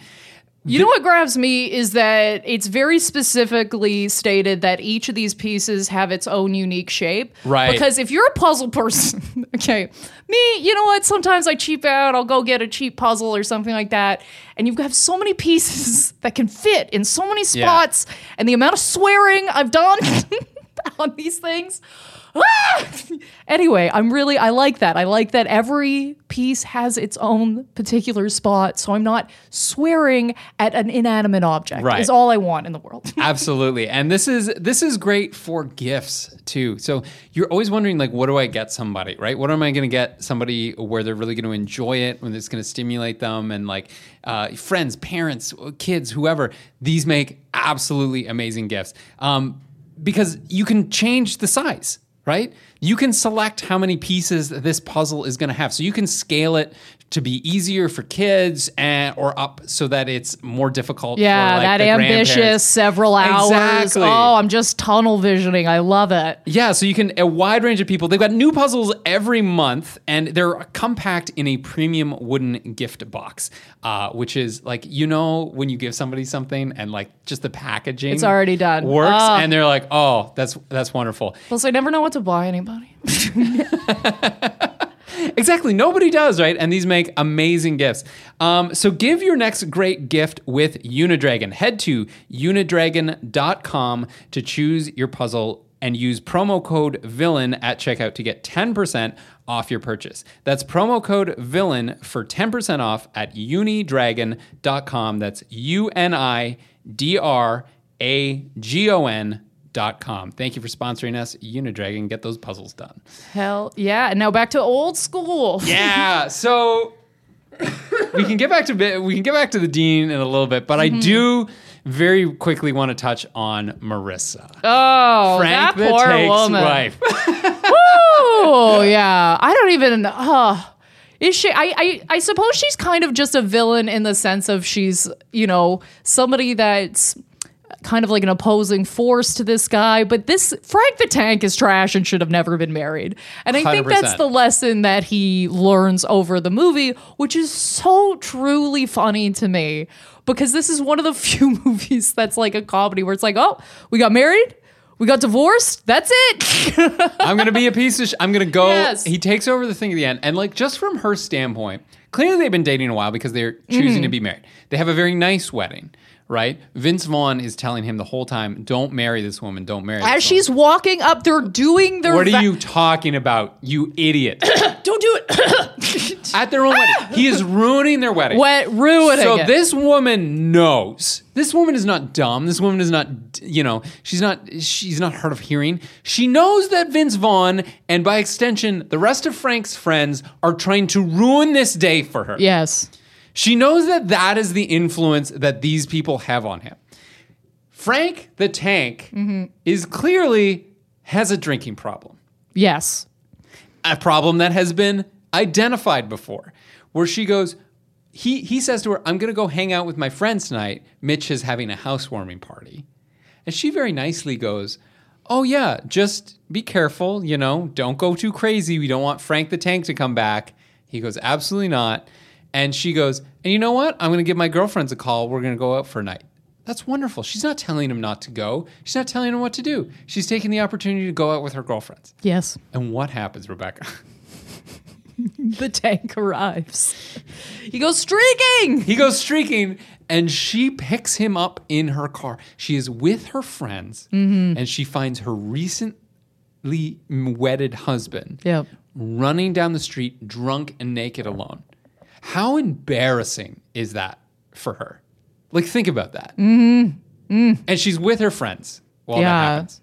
You know what grabs me is that it's very specifically stated that each of these pieces have its own unique shape. Right. Because if you're a puzzle person, okay, me, you know what? Sometimes I cheap out. I'll go get a cheap puzzle or something like that. And you have so many pieces that can fit in so many spots. Yeah. And the amount of swearing I've done on these things. Anyway, I like that. I like that every piece has its own particular spot, so I'm not swearing at an inanimate object. Right. Is all I want in the world. Absolutely. And this is great for gifts too. So you're always wondering, like, what do I get somebody, right? What am I going to get somebody where they're really going to enjoy it, when it's going to stimulate them, and like friends, parents, kids, whoever. These make absolutely amazing gifts. Because you can change the size, right? You can select how many pieces this puzzle is going to have. So you can scale it to be easier for kids or up so that it's more difficult for like that the ambitious several hours. Exactly. Oh, I'm just tunnel visioning. I love it. Yeah, so you can a wide range of people. They've got new puzzles every month, and they're compact in a premium wooden gift box, which is like, you know, when you give somebody something and like just the packaging. It's already done. Works, and they're like, oh, that's wonderful. Plus, I never know what to buy anybody. Exactly. Nobody does, right? And these make amazing gifts. So give your next great gift with Unidragon. Head to unidragon.com to choose your puzzle and use promo code VILLAIN at checkout to get 10% off your purchase. That's promo code VILLAIN for 10% off at unidragon.com. That's UNIDRAGON.com. Thank you for sponsoring us, Unidragon. Get those puzzles done. Hell yeah. And now back to old school. Yeah. So we can get back to the Dean in a little bit, but I do very quickly want to touch on Marissa. Oh, Frank that poor woman. Wife. Woo! Yeah. I don't even is she? I suppose she's kind of just a villain in the sense of she's, you know, somebody that's kind of like an opposing force to this guy, but this Frank the Tank is trash and should have never been married. And I 100%. Think that's the lesson that he learns over the movie, which is so truly funny to me because this is one of the few movies that's like a comedy where it's like, oh, we got married. We got divorced. That's it. I'm going to be a piece of I'm going to go. Yes. He takes over the thing at the end. And like, just from her standpoint, clearly they've been dating a while because they're choosing to be married. They have a very nice wedding. Right? Vince Vaughn is telling him the whole time, don't marry this woman, don't marry this woman. As she's walking up, they're doing their... What are you talking about, you idiot? Don't do it! At their own wedding. He is ruining their wedding. So this woman knows. This woman is not dumb. This woman is not, you know, she's not hard of hearing. She knows that Vince Vaughn, and by extension, the rest of Frank's friends, are trying to ruin this day for her. Yes. She knows that is the influence that these people have on him. Frank the Tank is clearly has a drinking problem. Yes. A problem that has been identified before, where she goes, he says to her, I'm going to go hang out with my friends tonight. Mitch is having a housewarming party. And she very nicely goes, oh yeah, just be careful, you know, don't go too crazy. We don't want Frank the Tank to come back. He goes, absolutely not. And she goes, and you know what? I'm going to give my girlfriends a call. We're going to go out for a night. That's wonderful. She's not telling him not to go. She's not telling him what to do. She's taking the opportunity to go out with her girlfriends. Yes. And what happens, Rebecca? The tank arrives. He goes streaking. And she picks him up in her car. She is with her friends. And she finds her recently wedded husband running down the street, drunk and naked alone. How embarrassing is that for her? Like, think about that. And she's with her friends while that happens.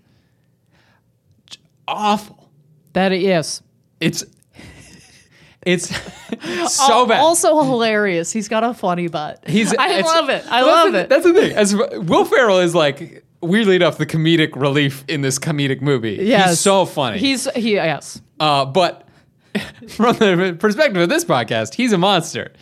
It's awful. That it is. It's so bad. Also hilarious. He's got a funny butt. I love it. I love it. That's the thing. As Will Ferrell is like, weirdly enough, the comedic relief in this comedic movie. Yes. He's so funny. Yes. But from the perspective of this podcast, he's a monster.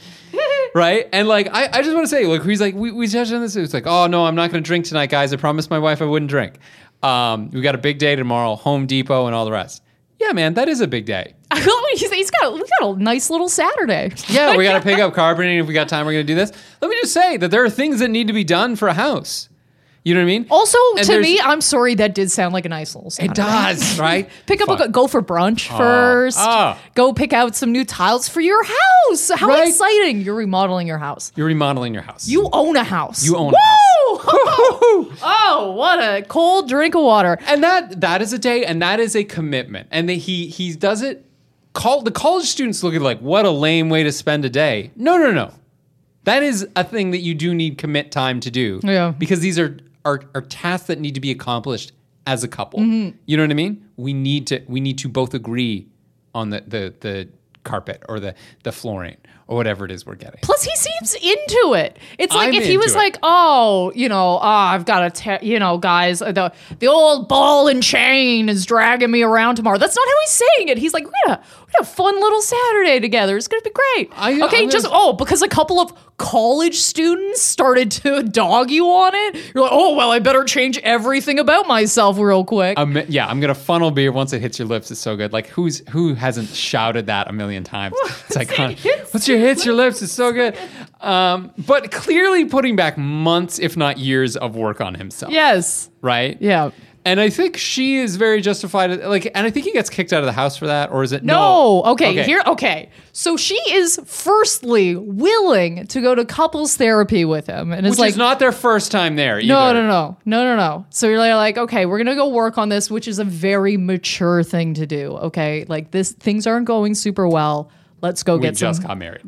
Right? And like, I just want to say, like, he's like, we touched on this. It's like, oh no, I'm not going to drink tonight, guys. I promised my wife I wouldn't drink. We got a big day tomorrow, Home Depot and all the rest. Yeah, man, that is a big day. He's got a nice little Saturday. Yeah, we got to pick up carpeting. If we got time, we're going to do this. Let me just say that there are things that need to be done for a house. You know what I mean? Also, and to me, I'm sorry, that did sound like a nice little Saturday. It does, right? Go for brunch first. Go pick out some new tiles for your house. How exciting. You're remodeling your house. You own a house. Woo! A house. Oh, what a cold drink of water. And that is a day, and that is a commitment. And he does it. The college students look at it like, what a lame way to spend a day. No. That is a thing that you do need commit time to do. Yeah. Because these are tasks that need to be accomplished as a couple. Mm-hmm. You know what I mean? We need to both agree on the carpet or the flooring or whatever it is we're getting. Plus, he seems into it. It's like if he was like, I've got to, guys, the old ball and chain is dragging me around tomorrow. That's not how he's saying it. He's like, we had a fun little Saturday together. It's going to be great. Because a couple of college students started to dog you on it. You're like, oh, well, I better change everything about myself real quick. I'm going to funnel beer once it hits your lips. It's so good. Like, who hasn't shouted that a million times? It's like, what's your hits your lips? It's so good. But clearly putting back months, if not years, of work on himself. Yes. Right? Yeah. And I think she is very justified. Like, and I think he gets kicked out of the house for that, or is it? No. Okay. So she is firstly willing to go to couples therapy with him, and it's like, which is not their first time there either. No. So you're like, okay, we're gonna go work on this, which is a very mature thing to do. Okay, like things aren't going super well. Let's go get some...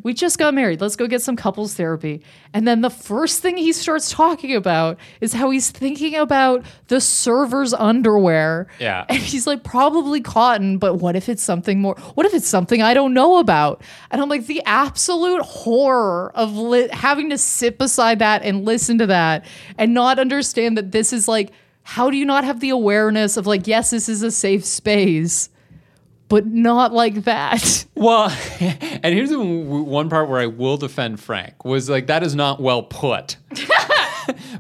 We just got married. Let's go get some couples therapy. And then the first thing he starts talking about is how he's thinking about the server's underwear. Yeah. And he's like, probably cotton, but what if it's something more... What if it's something I don't know about? And I'm like, the absolute horror of having to sit beside that and listen to that and not understand that this is like... How do you not have the awareness of like, yes, this is a safe space... But not like that. Well, and here's the one part where I will defend Frank, was like, that is not well put.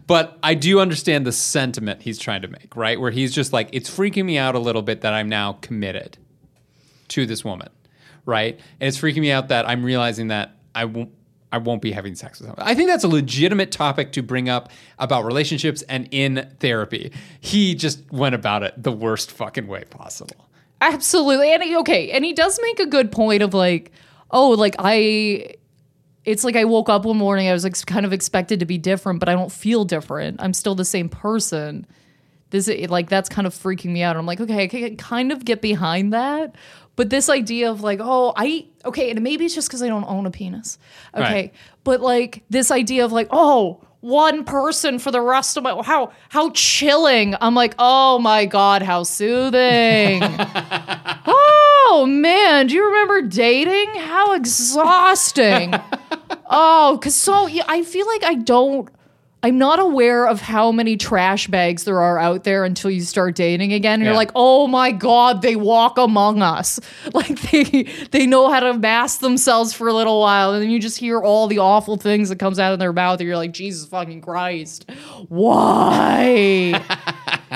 But I do understand the sentiment he's trying to make, right? Where he's just like, it's freaking me out a little bit that I'm now committed to this woman, right? And it's freaking me out that I'm realizing that I won't be having sex with him. I think that's a legitimate topic to bring up about relationships and in therapy. He just went about it the worst fucking way possible. Absolutely. And he does make a good point of like, it's like I woke up one morning, I was like kind of expected to be different, but I don't feel different. I'm still the same person. That's kind of freaking me out. I'm like, okay, I can kind of get behind that. But this idea of like, and maybe it's just because I don't own a penis. Okay. Right. But like this idea of like, one person for the rest of my... How chilling. I'm like, oh my God, how soothing. Oh man, do you remember dating? How exhausting. I feel like I'm not aware of how many trash bags there are out there until you start dating again. And you're like, oh my God, they walk among us. Like they know how to mask themselves for a little while. And then you just hear all the awful things that comes out of their mouth. And you're like, Jesus fucking Christ. Why?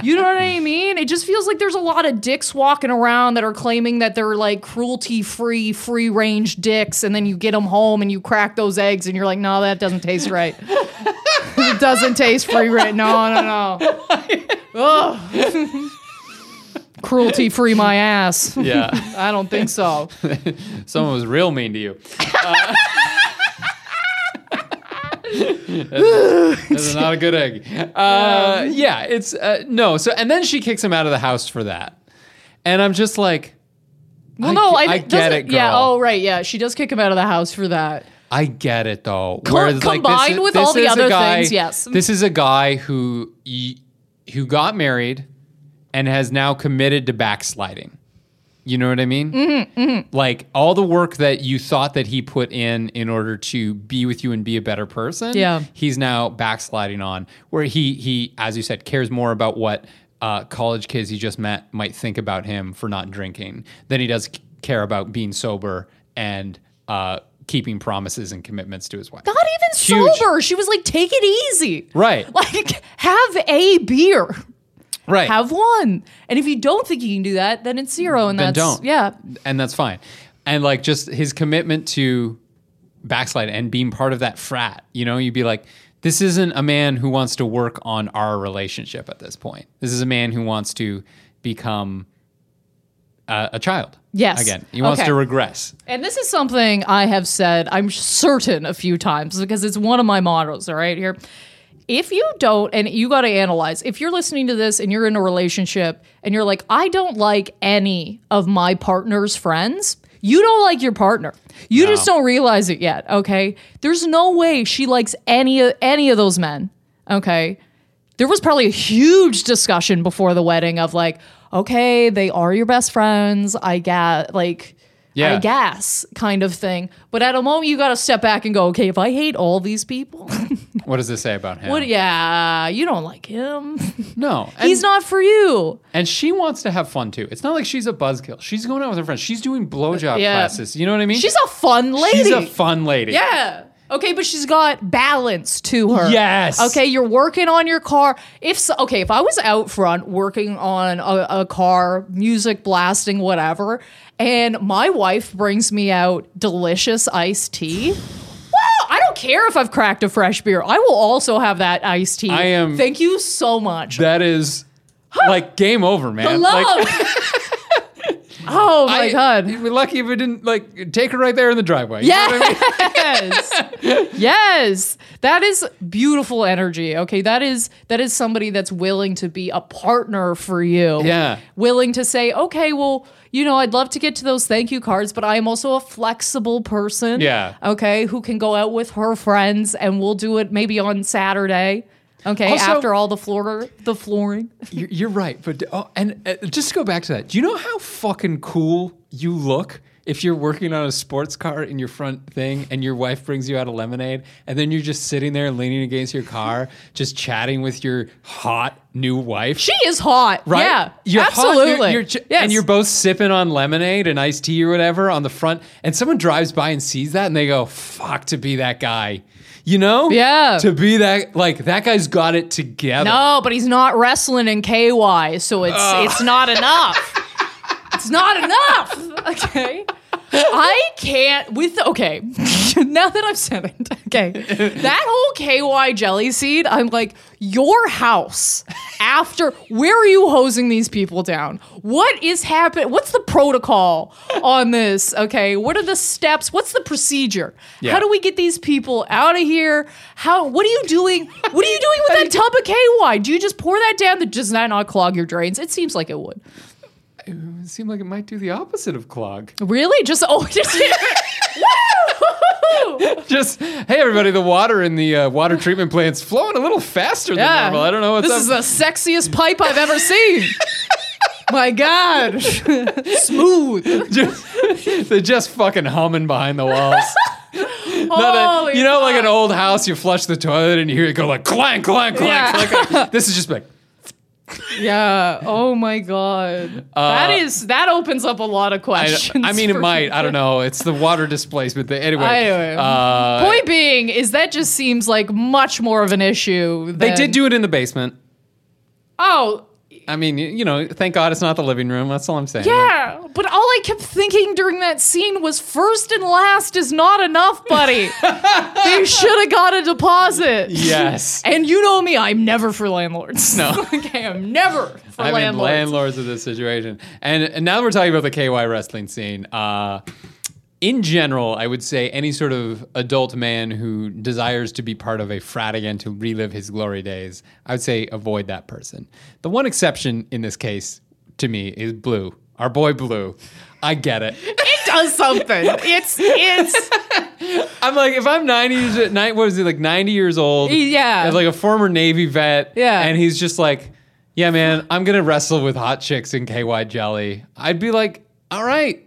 You know what I mean? It just feels like there's a lot of dicks walking around that are claiming that they're like cruelty-free, free-range dicks. And then you get them home and you crack those eggs and you're like, no, that doesn't taste right. It doesn't taste free-range. No. Cruelty-free my ass. Yeah. I don't think so. Someone was real mean to you. That's not a good egg. So, and then she kicks him out of the house for that. And I'm just like, I get it, girl. Yeah, she does kick him out of the house for that. I get it though. Combined with all the other things, yes. This is a guy who got married and has now committed to backsliding. You know what I mean? Mm-hmm, mm-hmm. Like all the work that you thought that he put in order to be with you and be a better person, he's now backsliding on. Where he, as you said, cares more about what college kids he just met might think about him for not drinking than he does care about being sober and keeping promises and commitments to his wife. Not even sober. She was like, take it easy. Right. Like, have a beer. Right. Have one. And if you don't think you can do that, then it's zero. And then that's, don't. Yeah. And that's fine. And like just his commitment to backslide and being part of that frat, you know, you'd be like, this isn't a man who wants to work on our relationship at this point. This is a man who wants to become a child. Yes. Again, he wants to regress. And this is something I have said, I'm certain, a few times because it's one of my mottos, all right, here. If you don't, and you got to analyze, if you're listening to this and you're in a relationship and you're like, I don't like any of my partner's friends, you don't like your partner. You just don't realize it yet, okay? There's no way she likes any of those men, okay? There was probably a huge discussion before the wedding of like, okay, they are your best friends, I get, like... Yeah. I guess, kind of thing. But at a moment, you got to step back and go, okay, if I hate all these people. What does this say about him? Yeah, you don't like him. No. He's not for you. And she wants to have fun, too. It's not like she's a buzzkill. She's going out with her friends. She's doing blowjob classes. You know what I mean? She's a fun lady. Yeah. Okay, but she's got balance to her. Yes. Okay, you're working on your car. If I was out front working on a car, music blasting, whatever, and my wife brings me out delicious iced tea, well, I don't care if I've cracked a fresh beer. I will also have that iced tea. Thank you so much. That is like game over, man. The love. Oh my God! We're lucky if we didn't like take her right there in the driveway. You know what I mean? Yes. That is beautiful energy. Okay, that is somebody that's willing to be a partner for you. Yeah, willing to say, okay, well, you know, I'd love to get to those thank you cards, but I am also a flexible person. Yeah. Okay, who can go out with her friends and we'll do it maybe on Saturday. Okay, also, after all the flooring. You're right, but just to go back to that, do you know how fucking cool you look if you're working on a sports car in your front thing and your wife brings you out a lemonade and then you're just sitting there leaning against your car, just chatting with your hot new wife? She is hot, right? Yeah, you're absolutely. Hot, yes. And you're both sipping on lemonade and iced tea or whatever on the front, and someone drives by and sees that and they go, fuck, to be that guy. You know? Yeah. To be that, like, that guy's got it together. No, but he's not wrestling in KY, so it's not enough. It's not enough. Okay. I can't now that I've said it, okay, that whole KY jelly seed, I'm like, your house, after, where are you hosing these people down? What is happening? What's the protocol on this, okay? What are the steps? What's the procedure? Yeah. How do we get these people out of here? What are you doing? What are you doing with that tub of KY? Do you just pour that down? Does that not clog your drains? It seems like it would. It seemed like it might do the opposite of clog. Really? Just, hey everybody, the water in the water treatment plant's flowing a little faster than normal. I don't know what's up. This is the sexiest pipe I've ever seen. My God. Smooth. They're just fucking humming behind the walls. You know, like an old house, you flush the toilet and you hear it go like clank, clank, clank, clank. This is just like... Yeah. Oh my God. That opens up a lot of questions. I mean, it might. I don't know. It's the water displacement thing. Anyway. Point being is that just seems like much more of an issue. They did do it in the basement. Oh. I mean, you know, thank God it's not the living room. That's all I'm saying. Yeah. But all I kept thinking during that scene was first and last is not enough, buddy. They should have got a deposit. Yes. And you know me, I'm never for landlords. No. Okay, I'm never for landlords. Landlords of this situation. And now that we're talking about the KY wrestling scene, in general, I would say any sort of adult man who desires to be part of a frat again to relive his glory days, I would say avoid that person. The one exception in this case, to me, is Blue. Our boy Blue. I get it. It does something. It's I'm like, if I'm 90 years old, yeah, and like a former Navy vet, yeah, and he's just like, yeah, man, I'm gonna wrestle with hot chicks in KY Jelly. I'd be like, all right.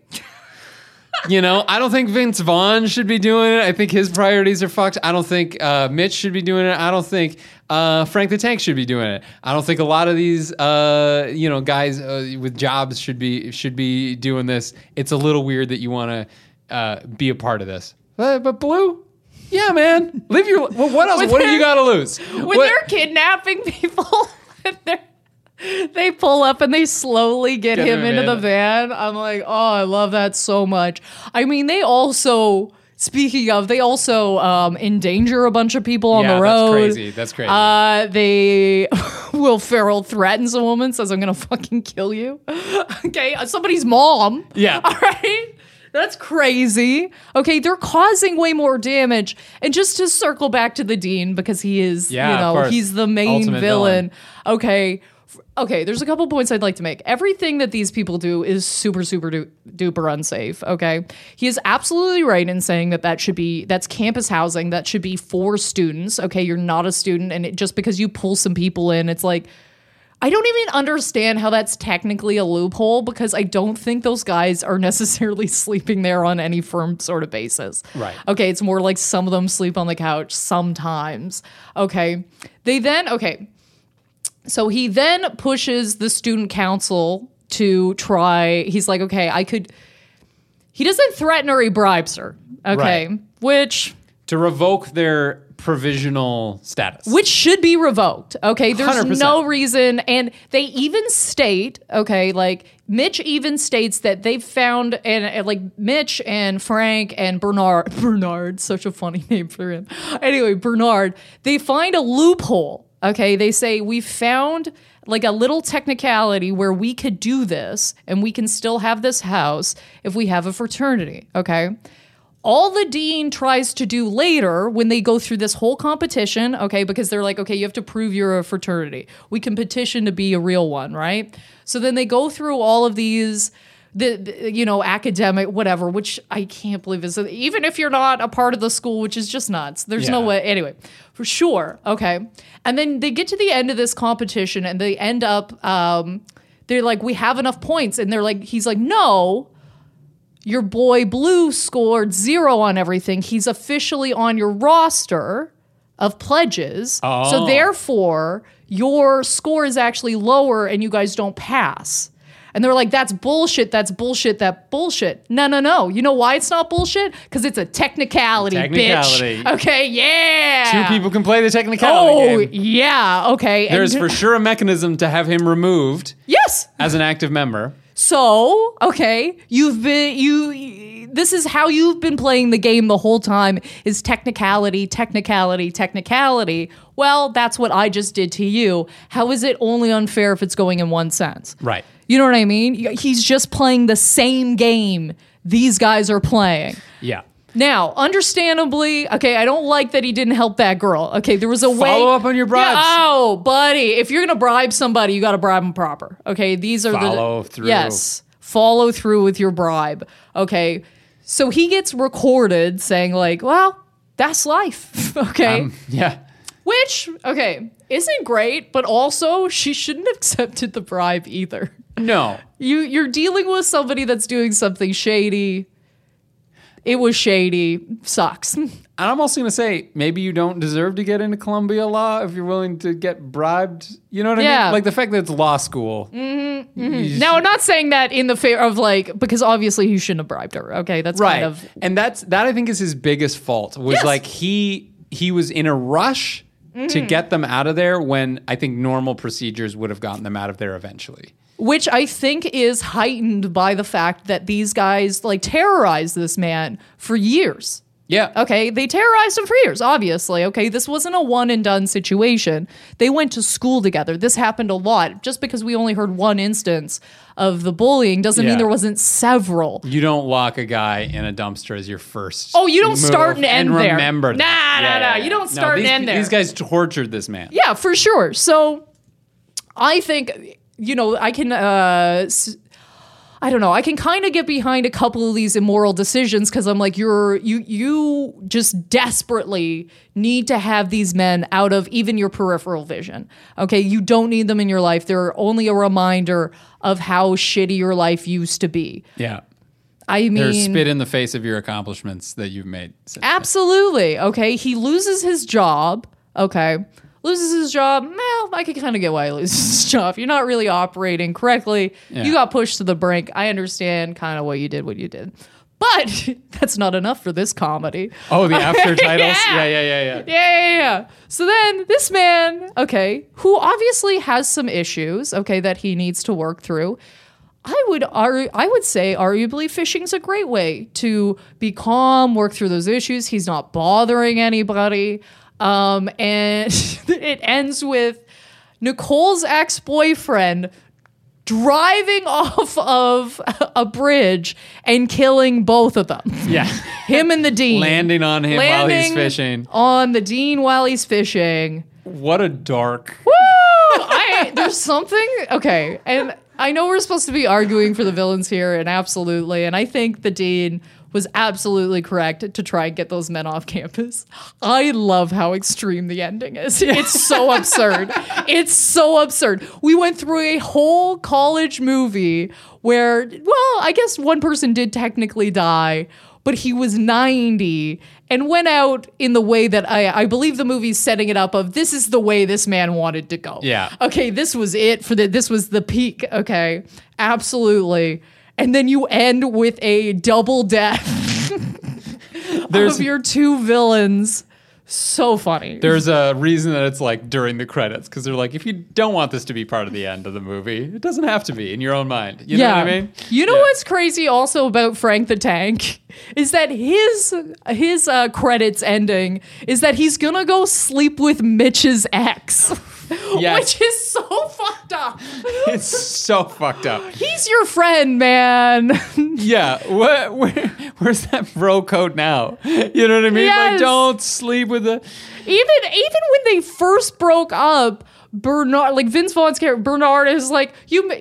You know, I don't think Vince Vaughn should be doing it. I think his priorities are fucked. I don't think Mitch should be doing it. I don't think Frank the Tank should be doing it. I don't think a lot of these, guys with jobs should be doing this. It's a little weird that you want to be a part of this. But Blue, yeah, man, live your. Well, what else? What do you got to lose? When they're kidnapping people, they pull up and they slowly get him into the van. I'm like, oh, I love that so much. I mean, they also, speaking of, endanger a bunch of people on the road. That's crazy. Will Ferrell threatens a woman, says, I'm going to fucking kill you. Okay, somebody's mom. Yeah. All right? That's crazy. Okay, they're causing way more damage. And just to circle back to the Dean, because he is, he's the main villain. Okay, there's a couple points I'd like to make. Everything that these people do is super, super duper unsafe, okay? He is absolutely right in saying that's campus housing. That should be for students, okay? You're not a student, and just because you pull some people in, it's like, I don't even understand how that's technically a loophole, because I don't think those guys are necessarily sleeping there on any firm sort of basis. Right. Okay, it's more like some of them sleep on the couch sometimes, okay? So he then pushes the student council to try. He's like, okay, he doesn't threaten her, he bribes her. Okay. Right. To revoke their provisional status. Which should be revoked. Okay. There's 100%. No reason. And they even state, okay, like Mitch even states that they've found, and like Mitch and Frank and Bernard, such a funny name for him. Anyway, Bernard, they find a loophole. Okay, they say, we found like a little technicality where we could do this and we can still have this house if we have a fraternity, okay? All the Dean tries to do later when they go through this whole competition, okay, because they're like, okay, you have to prove you're a fraternity. We can petition to be a real one, right? So then they go through all of these, academic, whatever, which I can't believe is, even if you're not a part of the school, which is just nuts. There's no way. Anyway, for sure. Okay. And then they get to the end of this competition and they end up, they're like, we have enough points. And they're like, he's like, no, your boy Blue scored 0 on everything. He's officially on your roster of pledges. Oh. So therefore your score is actually lower and you guys don't pass. And they're like, that's bullshit. No. You know why it's not bullshit? Because it's a technicality, bitch. Okay, yeah. Two people can play the technicality game. Oh, yeah, okay. There's for sure a mechanism to have him removed. Yes. As an active member. So, okay, this is how you've been playing the game the whole time, is technicality. Well, that's what I just did to you. How is it only unfair if it's going in one sense? Right. You know what I mean? He's just playing the same game these guys are playing. Yeah. Now, understandably, okay, I don't like that he didn't help that girl. Okay, there was a way. Follow up on your bribes. Yeah, oh, buddy, if you're going to bribe somebody, you got to bribe them proper. Okay, these are follow through. Yes, follow through with your bribe. Okay, so he gets recorded saying like, well, that's life. Okay. Yeah. Which, okay, isn't great, but also she shouldn't have accepted the bribe either. No. You're dealing with somebody that's doing something shady. It was shady. Sucks. I'm also going to say, maybe you don't deserve to get into Columbia Law if you're willing to get bribed. You know what I mean? Like the fact that it's law school. Mm-hmm, mm-hmm. Now, I'm not saying that in the favor of like, because obviously he shouldn't have bribed her. Okay, that's right. Kind of. And that I think is his biggest fault, was like he was in a rush to get them out of there when I think normal procedures would have gotten them out of there eventually. Which I think is heightened by the fact that these guys like terrorized this man for years. Yeah. Okay. They terrorized him for years, obviously. Okay. This wasn't a one and done situation. They went to school together. This happened a lot. Just because we only heard one instance of the bullying doesn't mean there wasn't several. You don't lock a guy in a dumpster as your first. Oh, you don't start and end there. Remember that. Nah. You don't start and end there. These guys tortured this man. Yeah, for sure. So I think, I can I don't know. I can kind of get behind a couple of these immoral decisions because I'm like, you just desperately need to have these men out of even your peripheral vision. Okay, you don't need them in your life. They're only a reminder of how shitty your life used to be. Yeah. I mean, they're spit in the face of your accomplishments that you've made. Absolutely. Okay, he loses his job. Okay. Loses his job, well, I can kind of get why he loses his job. You're not really operating correctly. Yeah. You got pushed to the brink. I understand kind of what you did. But that's not enough for this comedy. Oh, the after titles? Yeah. So then this man, okay, who obviously has some issues, okay, that he needs to work through, I would say arguably fishing's a great way to be calm, work through those issues. He's not bothering anybody. And it ends with Nicole's ex-boyfriend driving off of a bridge and killing both of them. Yeah. Him and the Dean. Landing while he's fishing. On the Dean while he's fishing. What a dark. Woo! There's something. Okay. And I know we're supposed to be arguing for the villains here, and absolutely. And I think the Dean was absolutely correct to try and get those men off campus. I love how extreme the ending is. It's so absurd. We went through a whole college movie where, well, I guess one person did technically die, but he was 90 and went out in the way that I believe the movie's setting it up of, this is the way this man wanted to go. Yeah. Okay, this was it for this was the peak. Okay, absolutely. And then you end with a double death of your two villains. So funny. There's a reason that it's like during the credits, because they're like, if you don't want this to be part of the end of the movie, it doesn't have to be in your own mind. You know what I mean? You know what's crazy also about Frank the Tank is that his credits ending is that he's going to go sleep with Mitch's ex. Yes. Which is so fucked up. It's so fucked up. He's your friend, man. Yeah. Where's that bro code now? You know what I mean? Yes. Like, don't sleep with the... Even when they first broke up, Bernard, like Vince Vaughn's character, Bernard is like,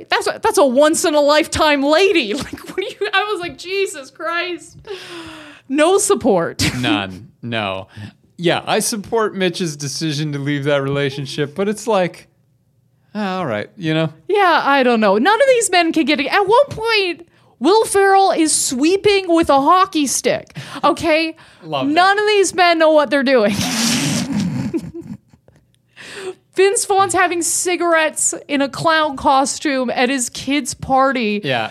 that's a once in a lifetime lady. Like, what do you? I was like, Jesus Christ. No support. None. No. Yeah, I support Mitch's decision to leave that relationship, but it's like, all right, you know? Yeah, I don't know. None of these men can get it. At one point, Will Ferrell is sweeping with a hockey stick, okay? None of these men know what they're doing. Vince Vaughn's having cigarettes in a clown costume at his kid's party. Yeah.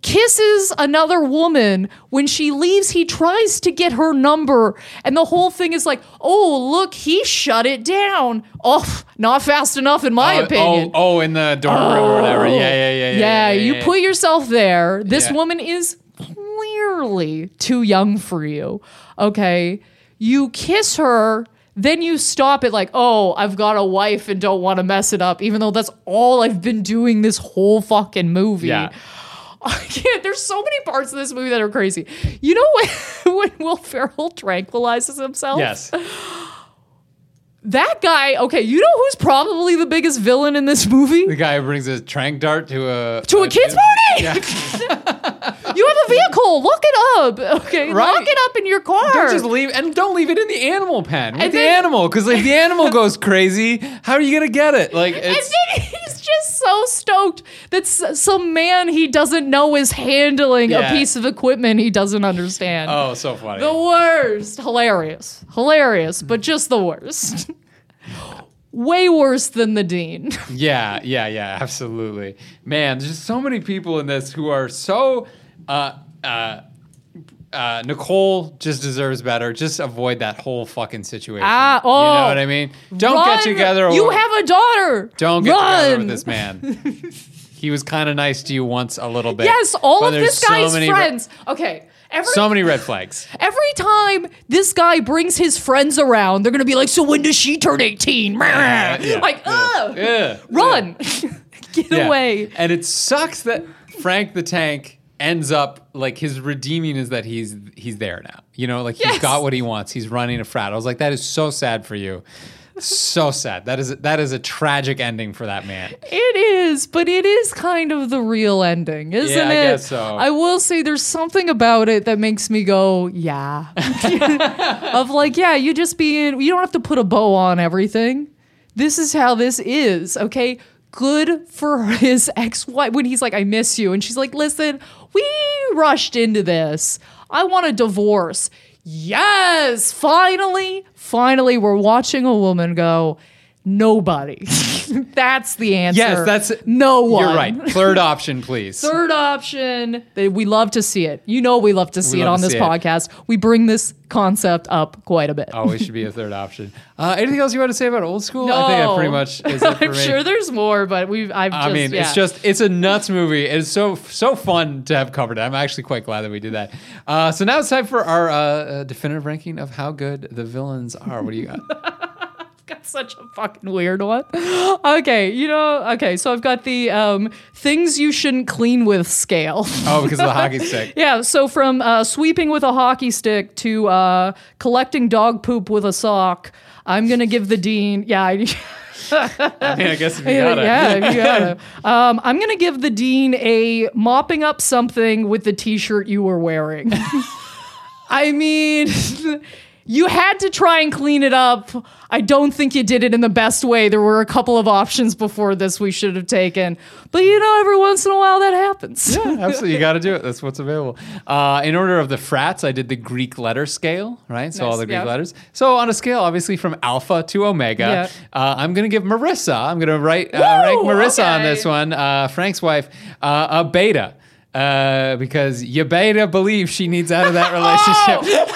Kisses another woman. When she leaves, he tries to get her number, and the whole thing is like, oh, look, he shut it down. Oh, not fast enough, in my opinion. Oh, in the dorm room or whatever. Yeah, put yourself there. This woman is clearly too young for you. Okay, you kiss her, then you stop it like, oh, I've got a wife and don't want to mess it up, even though that's all I've been doing this whole fucking movie. Yeah. I can't. There's so many parts of this movie that are crazy. You know when Will Ferrell tranquilizes himself? Yes. That guy, okay, you know who's probably the biggest villain in this movie? The guy who brings a trank dart to a kid's party? Yeah. You have a vehicle. Lock it up. Okay, right. Lock it up in your car. Don't just leave, and don't leave it in the animal pen with the animal, because if the animal goes crazy, how are you going to get it? Like, and then he's just so stoked that some man he doesn't know is handling a piece of equipment he doesn't understand. Oh, so funny. The worst. Hilarious, but just the worst. Way worse than the Dean. Yeah, absolutely. Man, there's just so many people in this who are so... Nicole just deserves better. Just avoid that whole fucking situation. You know what I mean? Don't get together. You have a daughter. Don't get together with this man. He was kind of nice to you once a little bit. Yes, all of this guy's friends. Okay. So many red flags. Every time this guy brings his friends around, they're going to be like, so when does she turn 18? Run. Get away. And it sucks that Frank the Tank... ends up, like, his redeeming is that he's there now. You know, like, he's got what he wants. He's running a frat. I was like, that is so sad for you. So sad. That is a tragic ending for that man. It is, but it is kind of the real ending, isn't it? Yeah, I guess so. I will say there's something about it that makes me go, yeah. Of like, yeah, you don't have to put a bow on everything. This is how this is, okay? Good for his ex-wife when he's like, I miss you. And she's like, listen, we rushed into this. I want a divorce. Yes, finally, we're watching a woman go, nobody. That's the answer. Yes, that's no one. You're right. Third option, please. Third option. We love to see it. You know we love to see it on this podcast. We bring this concept up quite a bit. Always should be a third option. Anything else you want to say about Old School? No. I think that pretty much is it for I'm me. Sure there's more, but it's a nuts movie. It's so fun to have covered it. I'm actually quite glad that we did that. So now it's time for our definitive ranking of how good the villains are. What do you got? Such a fucking weird one. Okay, so I've got the things you shouldn't clean with scale. Oh, because of the hockey stick. Yeah, so from sweeping with a hockey stick to collecting dog poop with a sock, I'm going to give the Dean... Yeah, I guess if you got it. Yeah, if you got it. I'm going to give the Dean a mopping up something with the T-shirt you were wearing. I mean... You had to try and clean it up. I don't think you did it in the best way. There were a couple of options before this we should have taken. But, every once in a while that happens. Yeah, absolutely. You got to do it. That's what's available. In order of the frats, I did the Greek letter scale, right? So nice, all the Greek letters. So on a scale, obviously, from alpha to omega, I'm going to give Marissa, I'm going to rank Marissa on this one, Frank's wife, a beta. Because your beta believes she needs out of that relationship.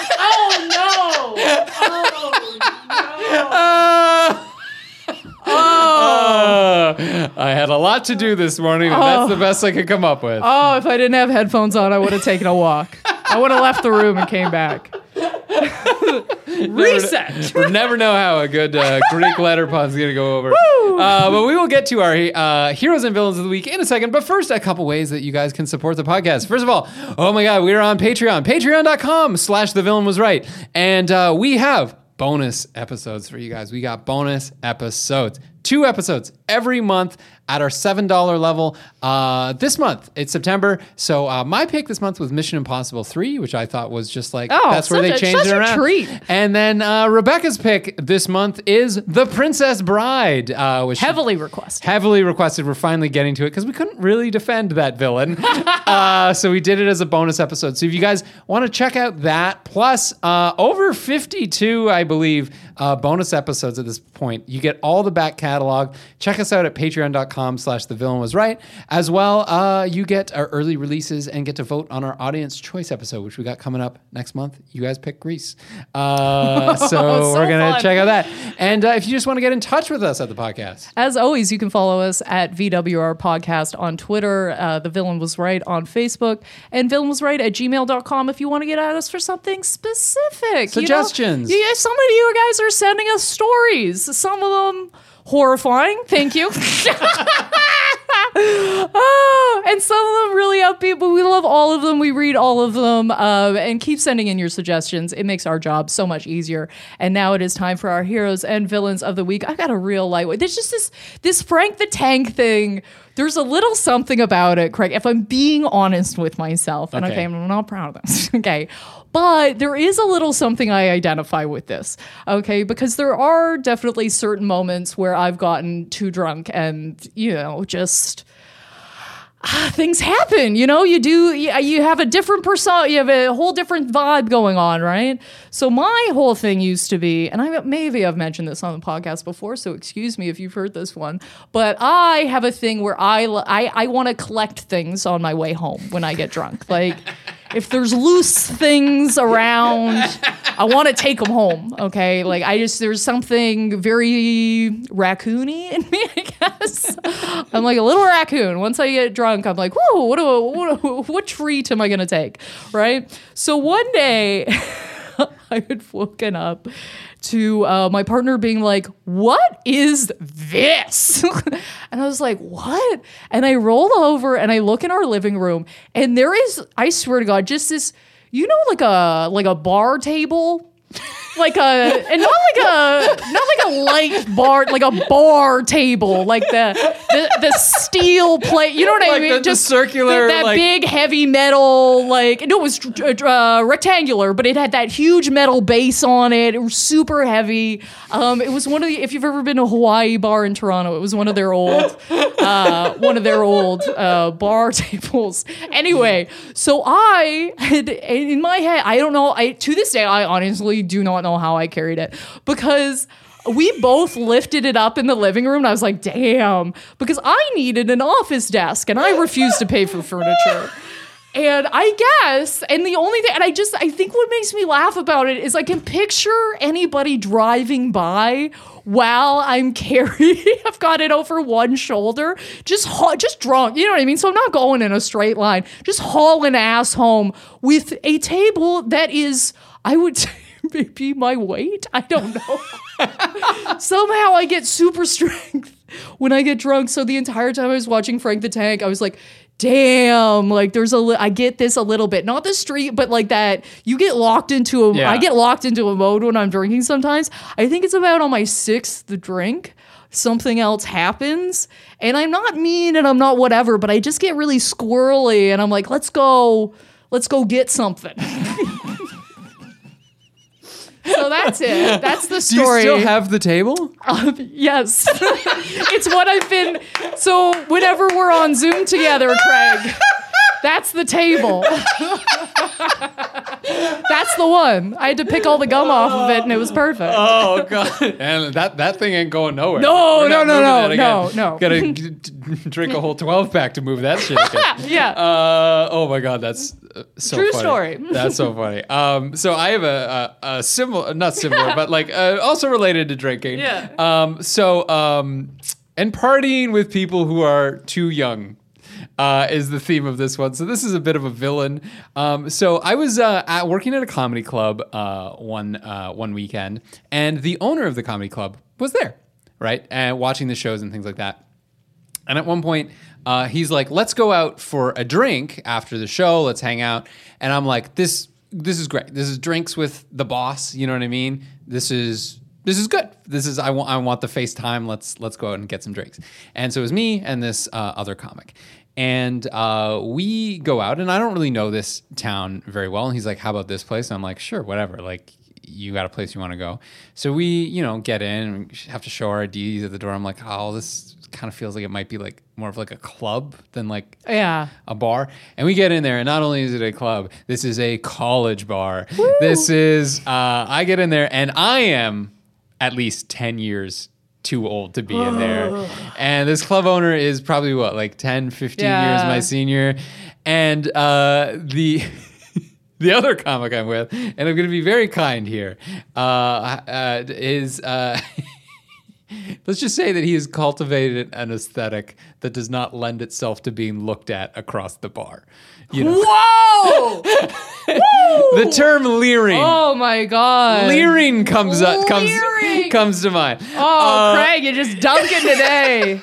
I had a lot to do this morning, and that's the best I could come up with. Oh, if I didn't have headphones on, I would have taken a walk. I would have left the room and came back. Reset. We never know how a good Greek letter pun is going to go over. But we will get to our heroes and villains of the week in a second. But first, a couple ways that you guys can support the podcast. First of all, oh my God, we are on Patreon. Patreon.com/thevillainwasright. And we have bonus episodes for you guys. We got bonus episodes. 2 episodes every month at our $7 level. This month, it's September. So my pick this month was Mission Impossible 3, which I thought was just like, that's where they changed it around. Treat. And then Rebecca's pick this month is The Princess Bride. Which heavily requested. We're finally getting to it because we couldn't really defend that villain. So we did it as a bonus episode. So if you guys want to check out that, plus over 52, I believe, bonus episodes at this point. You get all the back catalog. Check us out at patreon.com/thevillainwasright. As well, you get our early releases and get to vote on our audience choice episode, which we got coming up next month. You guys pick Grease. So we're going to check out that. And if you just want to get in touch with us at the podcast. As always, you can follow us at VWR Podcast on Twitter, The Villain Was Right on Facebook, and villainwasright@gmail.com if you want to get at us for something specific. Suggestions. Some of you guys are sending us stories. Some of them... horrifying, thank you. And some of them really upbeat, but we love all of them. We read all of them, and keep sending in your suggestions. It makes our job so much easier. And now it is time for our heroes and villains of the week. I've got a real lightweight. There's just this Frank the Tank thing. There's a little something about it, Craig, if I'm being honest with myself. And okay, I'm not proud of this. Okay. But there is a little something I identify with this, okay? Because there are definitely certain moments where I've gotten too drunk and, just... things happen, you have a different persona, you have a whole different vibe going on, right? So my whole thing used to be, and I've mentioned this on the podcast before, so excuse me if you've heard this one, but I have a thing where I want to collect things on my way home when I get drunk. Like, if there's loose things around, I want to take them home, okay? Like, there's something very raccoon-y in me, I guess. I'm like a little raccoon. Once I get drunk, I'm like, whoa, what treat am I going to take, right? So one day, I had woken up to my partner being like, what is this? And I was like, what? And I roll over and I look in our living room, and there is, I swear to God, just this, like a bar table like a, and not like a light bar, like a bar table, like the steel plate. You know what I mean? The just circular, that big heavy metal, it was rectangular, but it had that huge metal base on it. It was super heavy. It was one of the, if you've ever been to a Hawaii bar in Toronto, it was one of their old bar tables. Anyway, so I had in my head, I don't know, to this day, I honestly do not know how I carried it, because we both lifted it up in the living room, and I was like, damn, because I needed an office desk, and I refused to pay for furniture. And I guess, and the only thing, and I think what makes me laugh about it is I can picture anybody driving by while I'm carrying, I've got it over one shoulder, just drunk, you know what I mean? So I'm not going in a straight line, just hauling ass home with a table that is, I would say, maybe my weight, I don't know. Somehow I get super strength when I get drunk. So the entire time I was watching Frank the Tank, I was like, damn, I get this a little bit, not the street, but that you get locked into I get locked into a mode when I'm drinking sometimes. I think it's about on my 6th drink, something else happens, and I'm not mean and I'm not whatever, but I just get really squirrely and I'm like, let's go get something. So that's it. That's the story. Do you still have the table? Yes. It's what I've been... So whenever we're on Zoom together, Craig, that's the table. That's the one. I had to pick all the gum off of it, and it was perfect. Oh, God. And that thing ain't going nowhere. No. Gotta drink a whole 12-pack to move that shit again. Yeah. Oh, my God, that's... so true funny. Story. That's so funny. So I have a similar, not similar, but also related to drinking. Yeah. And partying with people who are too young is the theme of this one. So this is a bit of a villain. So I was working at a comedy club one weekend, and the owner of the comedy club was there, right, and watching the shows and things like that. And at one point, he's like, let's go out for a drink after the show. Let's hang out. And I'm like, this is great. This is drinks with the boss. You know what I mean? This is good. I want the FaceTime. Let's go out and get some drinks. And so it was me and this other comic. And we go out, and I don't really know this town very well. And he's like, how about this place? And I'm like, sure, whatever. You got a place you want to go. So we, get in and have to show our IDs at the door. I'm like, oh, this kind of feels like it might be more of a club than a bar. And we get in there, and not only is it a club, this is a college bar. Woo! This is, I get in there, and I am at least 10 years too old to be in there. And this club owner is probably 10, 15 years my senior. And the other comic I'm with, and I'm going to be very kind here, is... let's just say that he has cultivated an aesthetic that does not lend itself to being looked at across the bar. Whoa! The term leering. Oh my God! Leering comes to mind. Oh, Craig, you're just dunking today.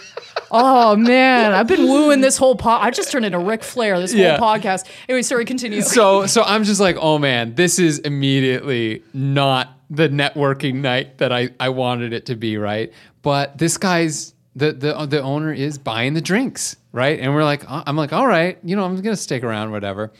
Oh, man, I've been wooing this whole I just turned into Ric Flair, this whole podcast. Anyway, sorry, continue. So I'm just like, oh, man, this is immediately not the networking night that I wanted it to be, right? But this guy's, the owner is buying the drinks, right? And we're like, I'm like, all right, I'm going to stick around, whatever.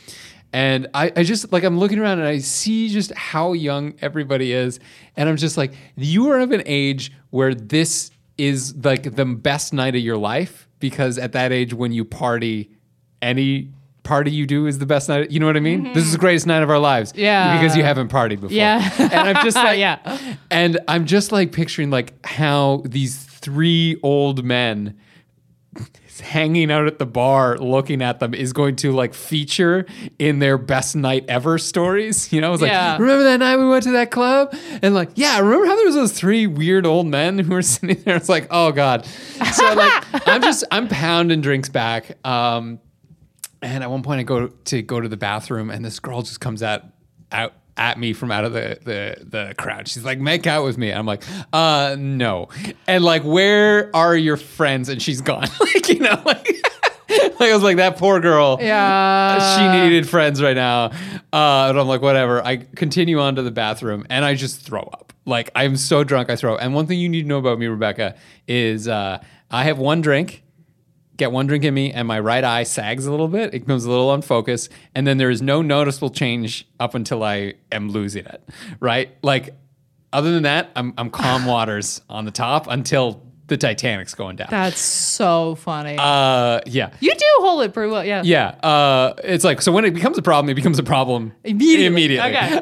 And I just, I'm looking around and I see just how young everybody is. And I'm just like, you are of an age where this is the best night of your life, because at that age, when you party, any party you do is the best night. You know what I mean? Mm-hmm. This is the greatest night of our lives. Yeah. Because you haven't partied before. Yeah. And I'm just picturing how these three old men hanging out at the bar looking at them is going to feature in their best night ever stories. I was remember that night we went to that club? And remember how there was those three weird old men who were sitting there? It's like, oh God. So I'm pounding drinks back. And at one point I go to the bathroom, and this girl just comes out at me from out of the crowd. She's like, make out with me. And I'm like, no. And where are your friends? And she's gone. I was like, that poor girl. Yeah. She needed friends right now. And I'm like, whatever. I continue on to the bathroom and I just throw up. Like, I'm so drunk, I throw up. And one thing you need to know about me, Rebecca, is I have one drink. Get one drink in me, and my right eye sags a little bit. It becomes a little unfocused, and then there is no noticeable change up until I am losing it, right? Like, other than that, I'm calm waters on the top until the Titanic's going down. That's so funny. Yeah. You do hold it pretty well, yeah. Yeah. It's like, so when it becomes a problem immediately. Okay.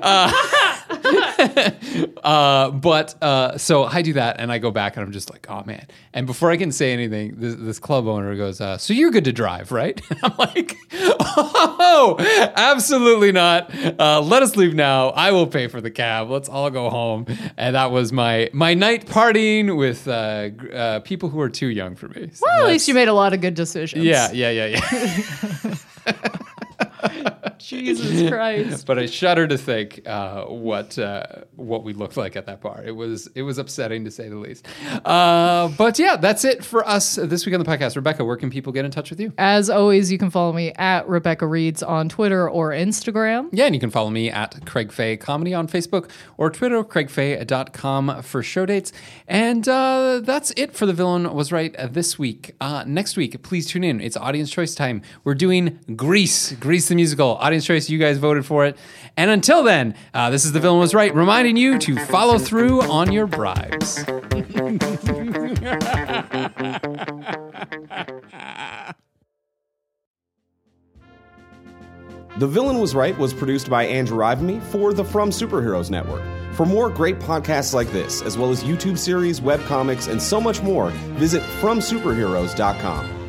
So I do that and I go back and I'm just like, oh man. And before I can say anything, this club owner goes, so you're good to drive, right? I'm like, oh, absolutely not. Let us leave now. I will pay for the cab. Let's all go home. And that was my night partying with, people who are too young for me. So well, at least you made a lot of good decisions. Yeah. Jesus Christ! But I shudder to think what we looked like at that bar. It was upsetting to say the least. But yeah, that's it for us this week on the podcast. Rebecca, where can people get in touch with you? As always, you can follow me at Rebecca Reeds on Twitter or Instagram. Yeah, and you can follow me at Craig Faye Comedy on Facebook or Twitter, CraigFaye.com for show dates. And that's it for The Villain Was Right this week. Next week, please tune in. It's audience choice time. We're doing Grease the musical. Audience choice, you guys voted for it. And until then, this is The Villain Was Right, reminding you to follow through on your bribes. The Villain Was Right was produced by Andrew Ivimey for the From Superheroes Network. For more great podcasts like this, as well as YouTube series, webcomics, and so much more, visit FromSuperheroes.com.